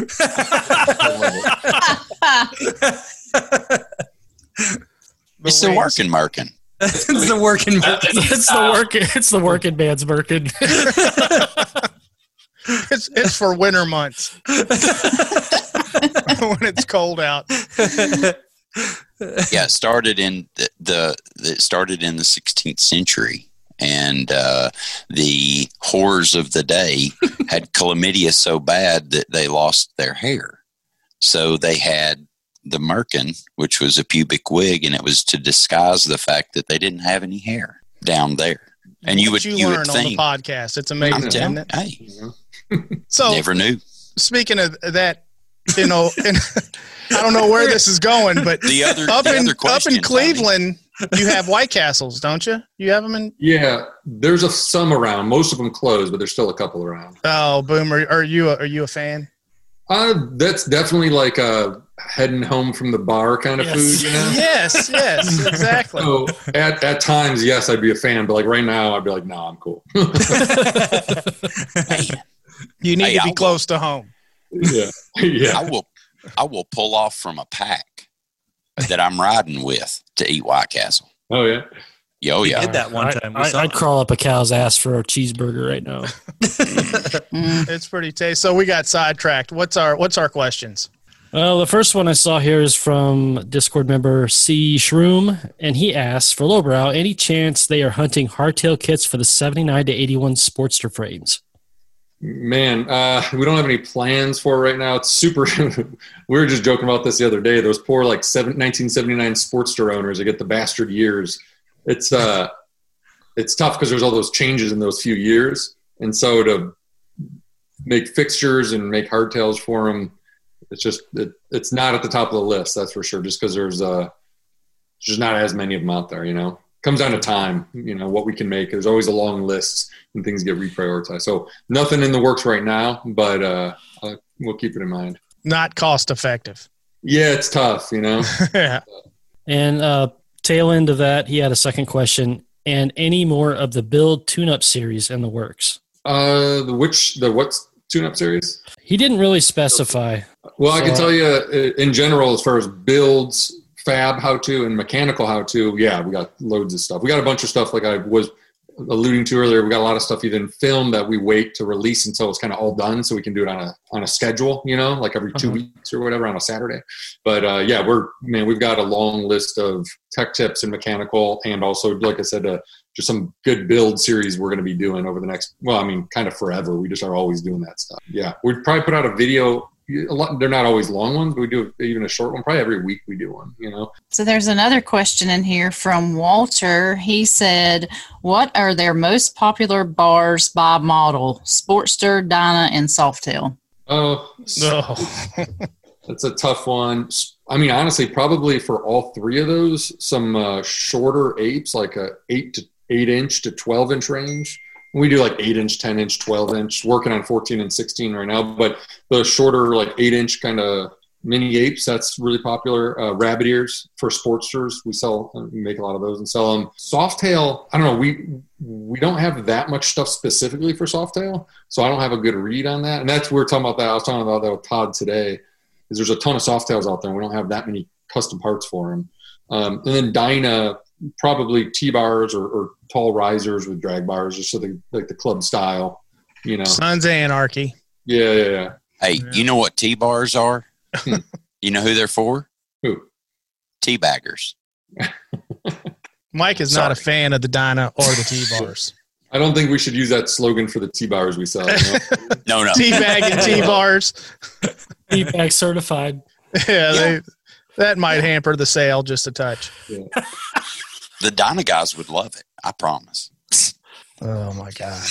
It's the working merkin. It's the working merkin. It's the working man's merkin. It's for winter months. When it's cold out. Yeah, it started in the 16th century, and the whores of the day had chlamydia so bad that they lost their hair. So they had the merkin, which was a pubic wig, and it was to disguise the fact that they didn't have any hair down there. And you would think on the podcast, it's amazing. Isn't it? Hey, so never knew. Speaking of that. you know, and I don't know where this is going, but up in Cleveland, you have White Castles, don't you? You have them in? Yeah, there's some around. Most of them closed, but there's still a couple around. Oh, boom! Are you a fan? That's definitely like heading home from the bar kind of food, you know? Yes, exactly. So at times, yes, I'd be a fan, but like right now, I'd be like, nah, I'm cool. You need to be close to home. Yeah. I will pull off from a pack that I'm riding with to eat White Castle. Oh yeah. Yeah. Did that one time. I'd crawl up a cow's ass for a cheeseburger right now. It's pretty tasty. So we got sidetracked. What's our questions? Well, the first one I saw here is from Discord member C Shroom, and he asks, for Lowbrow, any chance they are hunting hardtail kits for the 79 to 81 Sportster frames? Man, we don't have any plans for it right now. It's super – we were just joking about this the other day. Those poor, 1979 Sportster owners that get the bastard years. It's tough because there's all those changes in those few years. And so to make fixtures and make hardtails for them, it's just it's not at the top of the list, that's for sure, just because there's not as many of them out there, you know. Comes down to time, you know, what we can make. There's always a long list and things get reprioritized. So nothing in the works right now, but we'll keep it in mind. Not cost effective. Yeah, it's tough, you know. Yeah. And tail end of that, he had a second question. And any more of the build tune-up series in the works? What's tune-up series? He didn't really specify. Well, I can tell you in general as far as builds, fab how-to and mechanical how-to, yeah, we got loads of stuff. We got a bunch of stuff like I was alluding to earlier. We got a lot of stuff even filmed that we wait to release until it's kind of all done so we can do it on a schedule, you know, like every 2 weeks or whatever on a Saturday. But, yeah, we've got a long list of tech tips and mechanical and also, like I said, just some good build series we're going to be doing over the next, kind of forever. We just are always doing that stuff. Yeah, we'd probably put out a video. A lot, they're not always long ones, but we do even a short one. Probably every week we do one, you know. So there's another question in here from Walter. He said, what are their most popular bars by model? Sportster, Dyna, and Softail. Oh, no. That's a tough one. I mean, honestly, probably for all three of those, some shorter apes, like a 8 inch to 12 inch range. We do like 8 inch, 10 inch, 12 inch, working on 14 and 16 right now. But the shorter, like 8 inch kind of mini apes, that's really popular. Rabbit ears for Sportsters. We make a lot of those and sell them. Softail, I don't know. We don't have that much stuff specifically for Softail. So I don't have a good read on that. And we're talking about that. I was talking about that with Todd today. Is there's a ton of Softails out there. And we don't have that many custom parts for them. And then Dyna, probably T-bars or tall risers with drag bars, just so the club style, you know. Sons of Anarchy. Yeah. Hey, you know what T-bars are? You know who they're for? Who? T-baggers. Mike is not a fan of the Dyna or the T-bars. I don't think we should use that slogan for the T-bars we sell. No. T-bag and T-bars. T-bag certified. Yeah, that might hamper the sale just a touch. Yeah. The Dyna guys would love it. I promise. Oh, my God.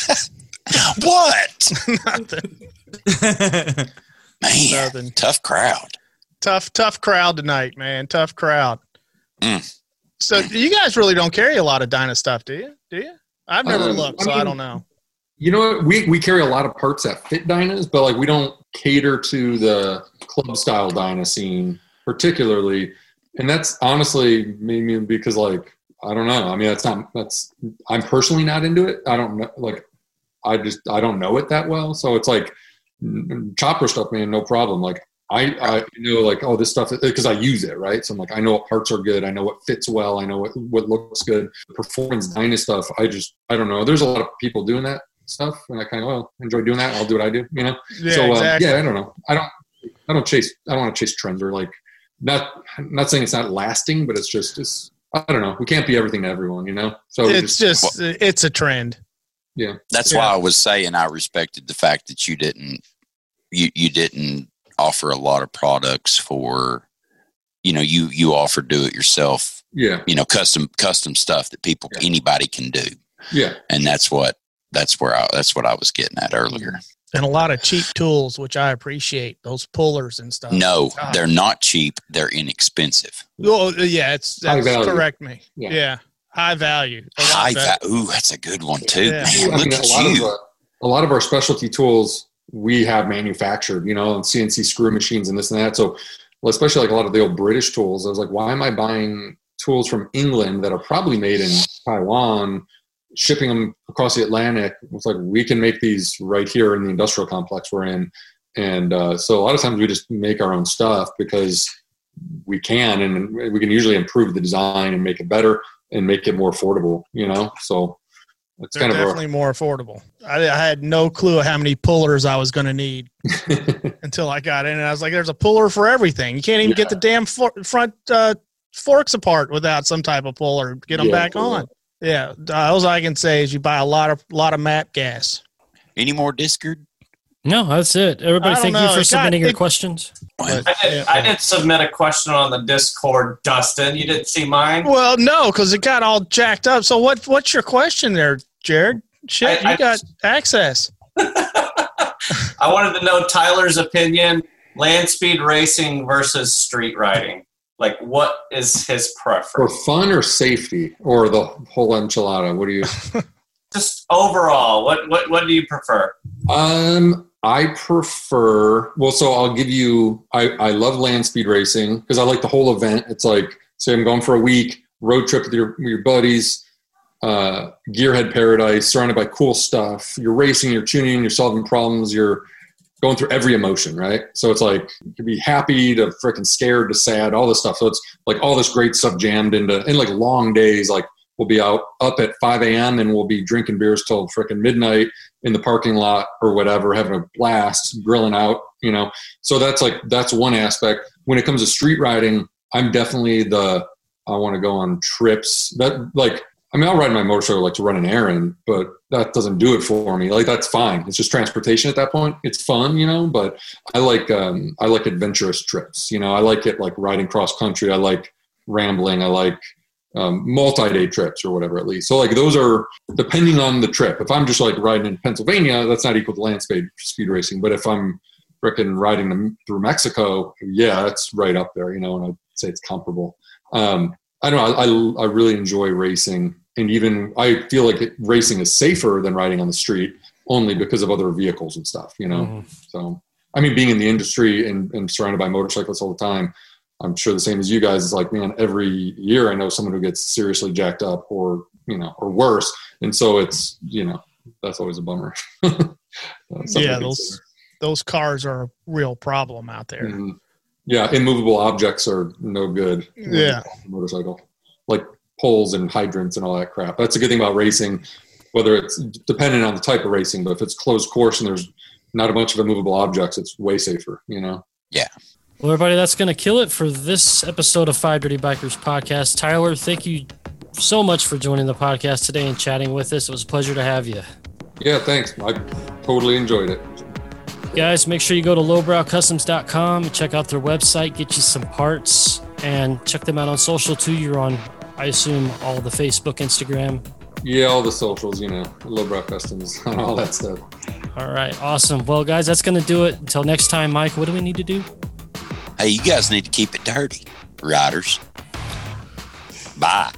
What? Nothing. Man, nothing. Tough crowd. Tough crowd tonight, man. Tough crowd. Mm. So you guys really don't carry a lot of Dyna stuff, do you? I've never looked, so I don't know. You know what? We carry a lot of parts that fit Dynas, but, we don't cater to the club-style Dyna scene particularly. And that's honestly maybe because, I don't know. I mean, I'm personally not into it. I don't know. I don't know it that well. So it's chopper stuff, man, no problem. I know oh, this stuff, because I use it. Right. So I'm I know what parts are good. I know what fits well. I know what looks good. Performance Dyna stuff. I don't know. There's a lot of people doing that stuff. And I enjoy doing that. I'll do what I do, you know? Yeah, so exactly. I don't know. I don't want to chase trends or not saying it's not lasting, but it's I don't know. We can't be everything to everyone, you know? So it's it's a trend. Yeah. That's why I was saying I respected the fact that you didn't, you didn't offer a lot of products for, you know, you offer do it yourself. Yeah. You know, custom stuff that anybody can do. Yeah. And that's what I was getting at earlier. And a lot of cheap tools, which I appreciate, those pullers and stuff. No, they're not cheap. They're inexpensive. Well, yeah, that's correct me. Yeah. Yeah. High value. Ooh, that's a good one too. Yeah. Man, a lot of our specialty tools we have manufactured, you know, and CNC screw machines and this and that. So, well, especially like a lot of the old British tools, I was like, why am I buying tools from England that are probably made in Taiwan, shipping them across the Atlantic? It's like, we can make these right here in the industrial complex we're in. And so a lot of times we just make our own stuff because we can, and we can usually improve the design and make it better and make it more affordable, you know? So it's definitely more affordable. I had no clue how many pullers I was going to need until I got in. And I was like, there's a puller for everything. You can't even get the damn front forks apart without some type of puller. Get them back on. Yeah, all I can say is you buy a lot of map gas. Any more Discord? No, that's it. Everybody, thank you for submitting your questions. I did submit a question on the Discord, Dustin. You didn't see mine? Well, no, because it got all jacked up. So what's your question there, Jared? Shit, you got access. I wanted to know Tyler's opinion, land speed racing versus street riding. Like, what is his preference? For fun or safety or the whole enchilada? What do you... Just overall, what do you prefer? I prefer... Well, so I'll give you... I love land speed racing because I like the whole event. It's like, say I'm going for a week, road trip with your buddies, gearhead paradise, surrounded by cool stuff. You're racing, you're tuning, you're solving problems, you're going through every emotion, right? So it's like, you can be happy to freaking scared to sad, all this stuff. So it's like all this great stuff jammed into like long days. Like we'll be out up at 5 a.m. and we'll be drinking beers till freaking midnight in the parking lot or whatever, having a blast, grilling out, you know? So that's one aspect. When it comes to street riding, I'm definitely I want to go on trips I'll ride my motorcycle like to run an errand, but that doesn't do it for me. Like, that's fine. It's just transportation at that point. It's fun, you know, but I like adventurous trips. You know, I like it like riding cross country. I like rambling. I like multi-day trips or whatever at least. So like those are depending on the trip. If I'm just like riding in Pennsylvania, that's not equal to land speed racing. But if I'm freaking riding through Mexico, yeah, that's right up there, you know, and I'd say it's comparable. I don't know. I really enjoy racing. And even I feel like racing is safer than riding on the street only because of other vehicles and stuff, you know? Mm-hmm. So, I mean, being in the industry and surrounded by motorcyclists all the time, I'm sure the same as you guys is like, man, every year I know someone who gets seriously jacked up or, you know, or worse. And so it's, you know, that's always a bummer. Yeah. Those cars are a real problem out there. Mm-hmm. Yeah. Immovable objects are no good. Yeah. Motorcycle, like poles and hydrants and all that crap. That's a good thing about racing, whether it's dependent on the type of racing, but if it's closed course and there's not a bunch of immovable objects, it's way safer, you know? Yeah. Well, everybody, that's going to kill it for this episode of Five Dirty Bikers Podcast. Tyler, thank you so much for joining the podcast today and chatting with us. It was a pleasure to have you. Yeah, thanks. I totally enjoyed it. Guys, make sure you go to lowbrowcustoms.com and check out their website, get you some parts, and check them out on social too. You're on, I assume, all the Facebook, Instagram. Yeah, all the socials, you know, Lowbrow Customs, all that stuff. All right, awesome. Well, guys, that's going to do it. Until next time, Mike, what do we need to do? Hey, you guys need to keep it dirty, riders. Bye.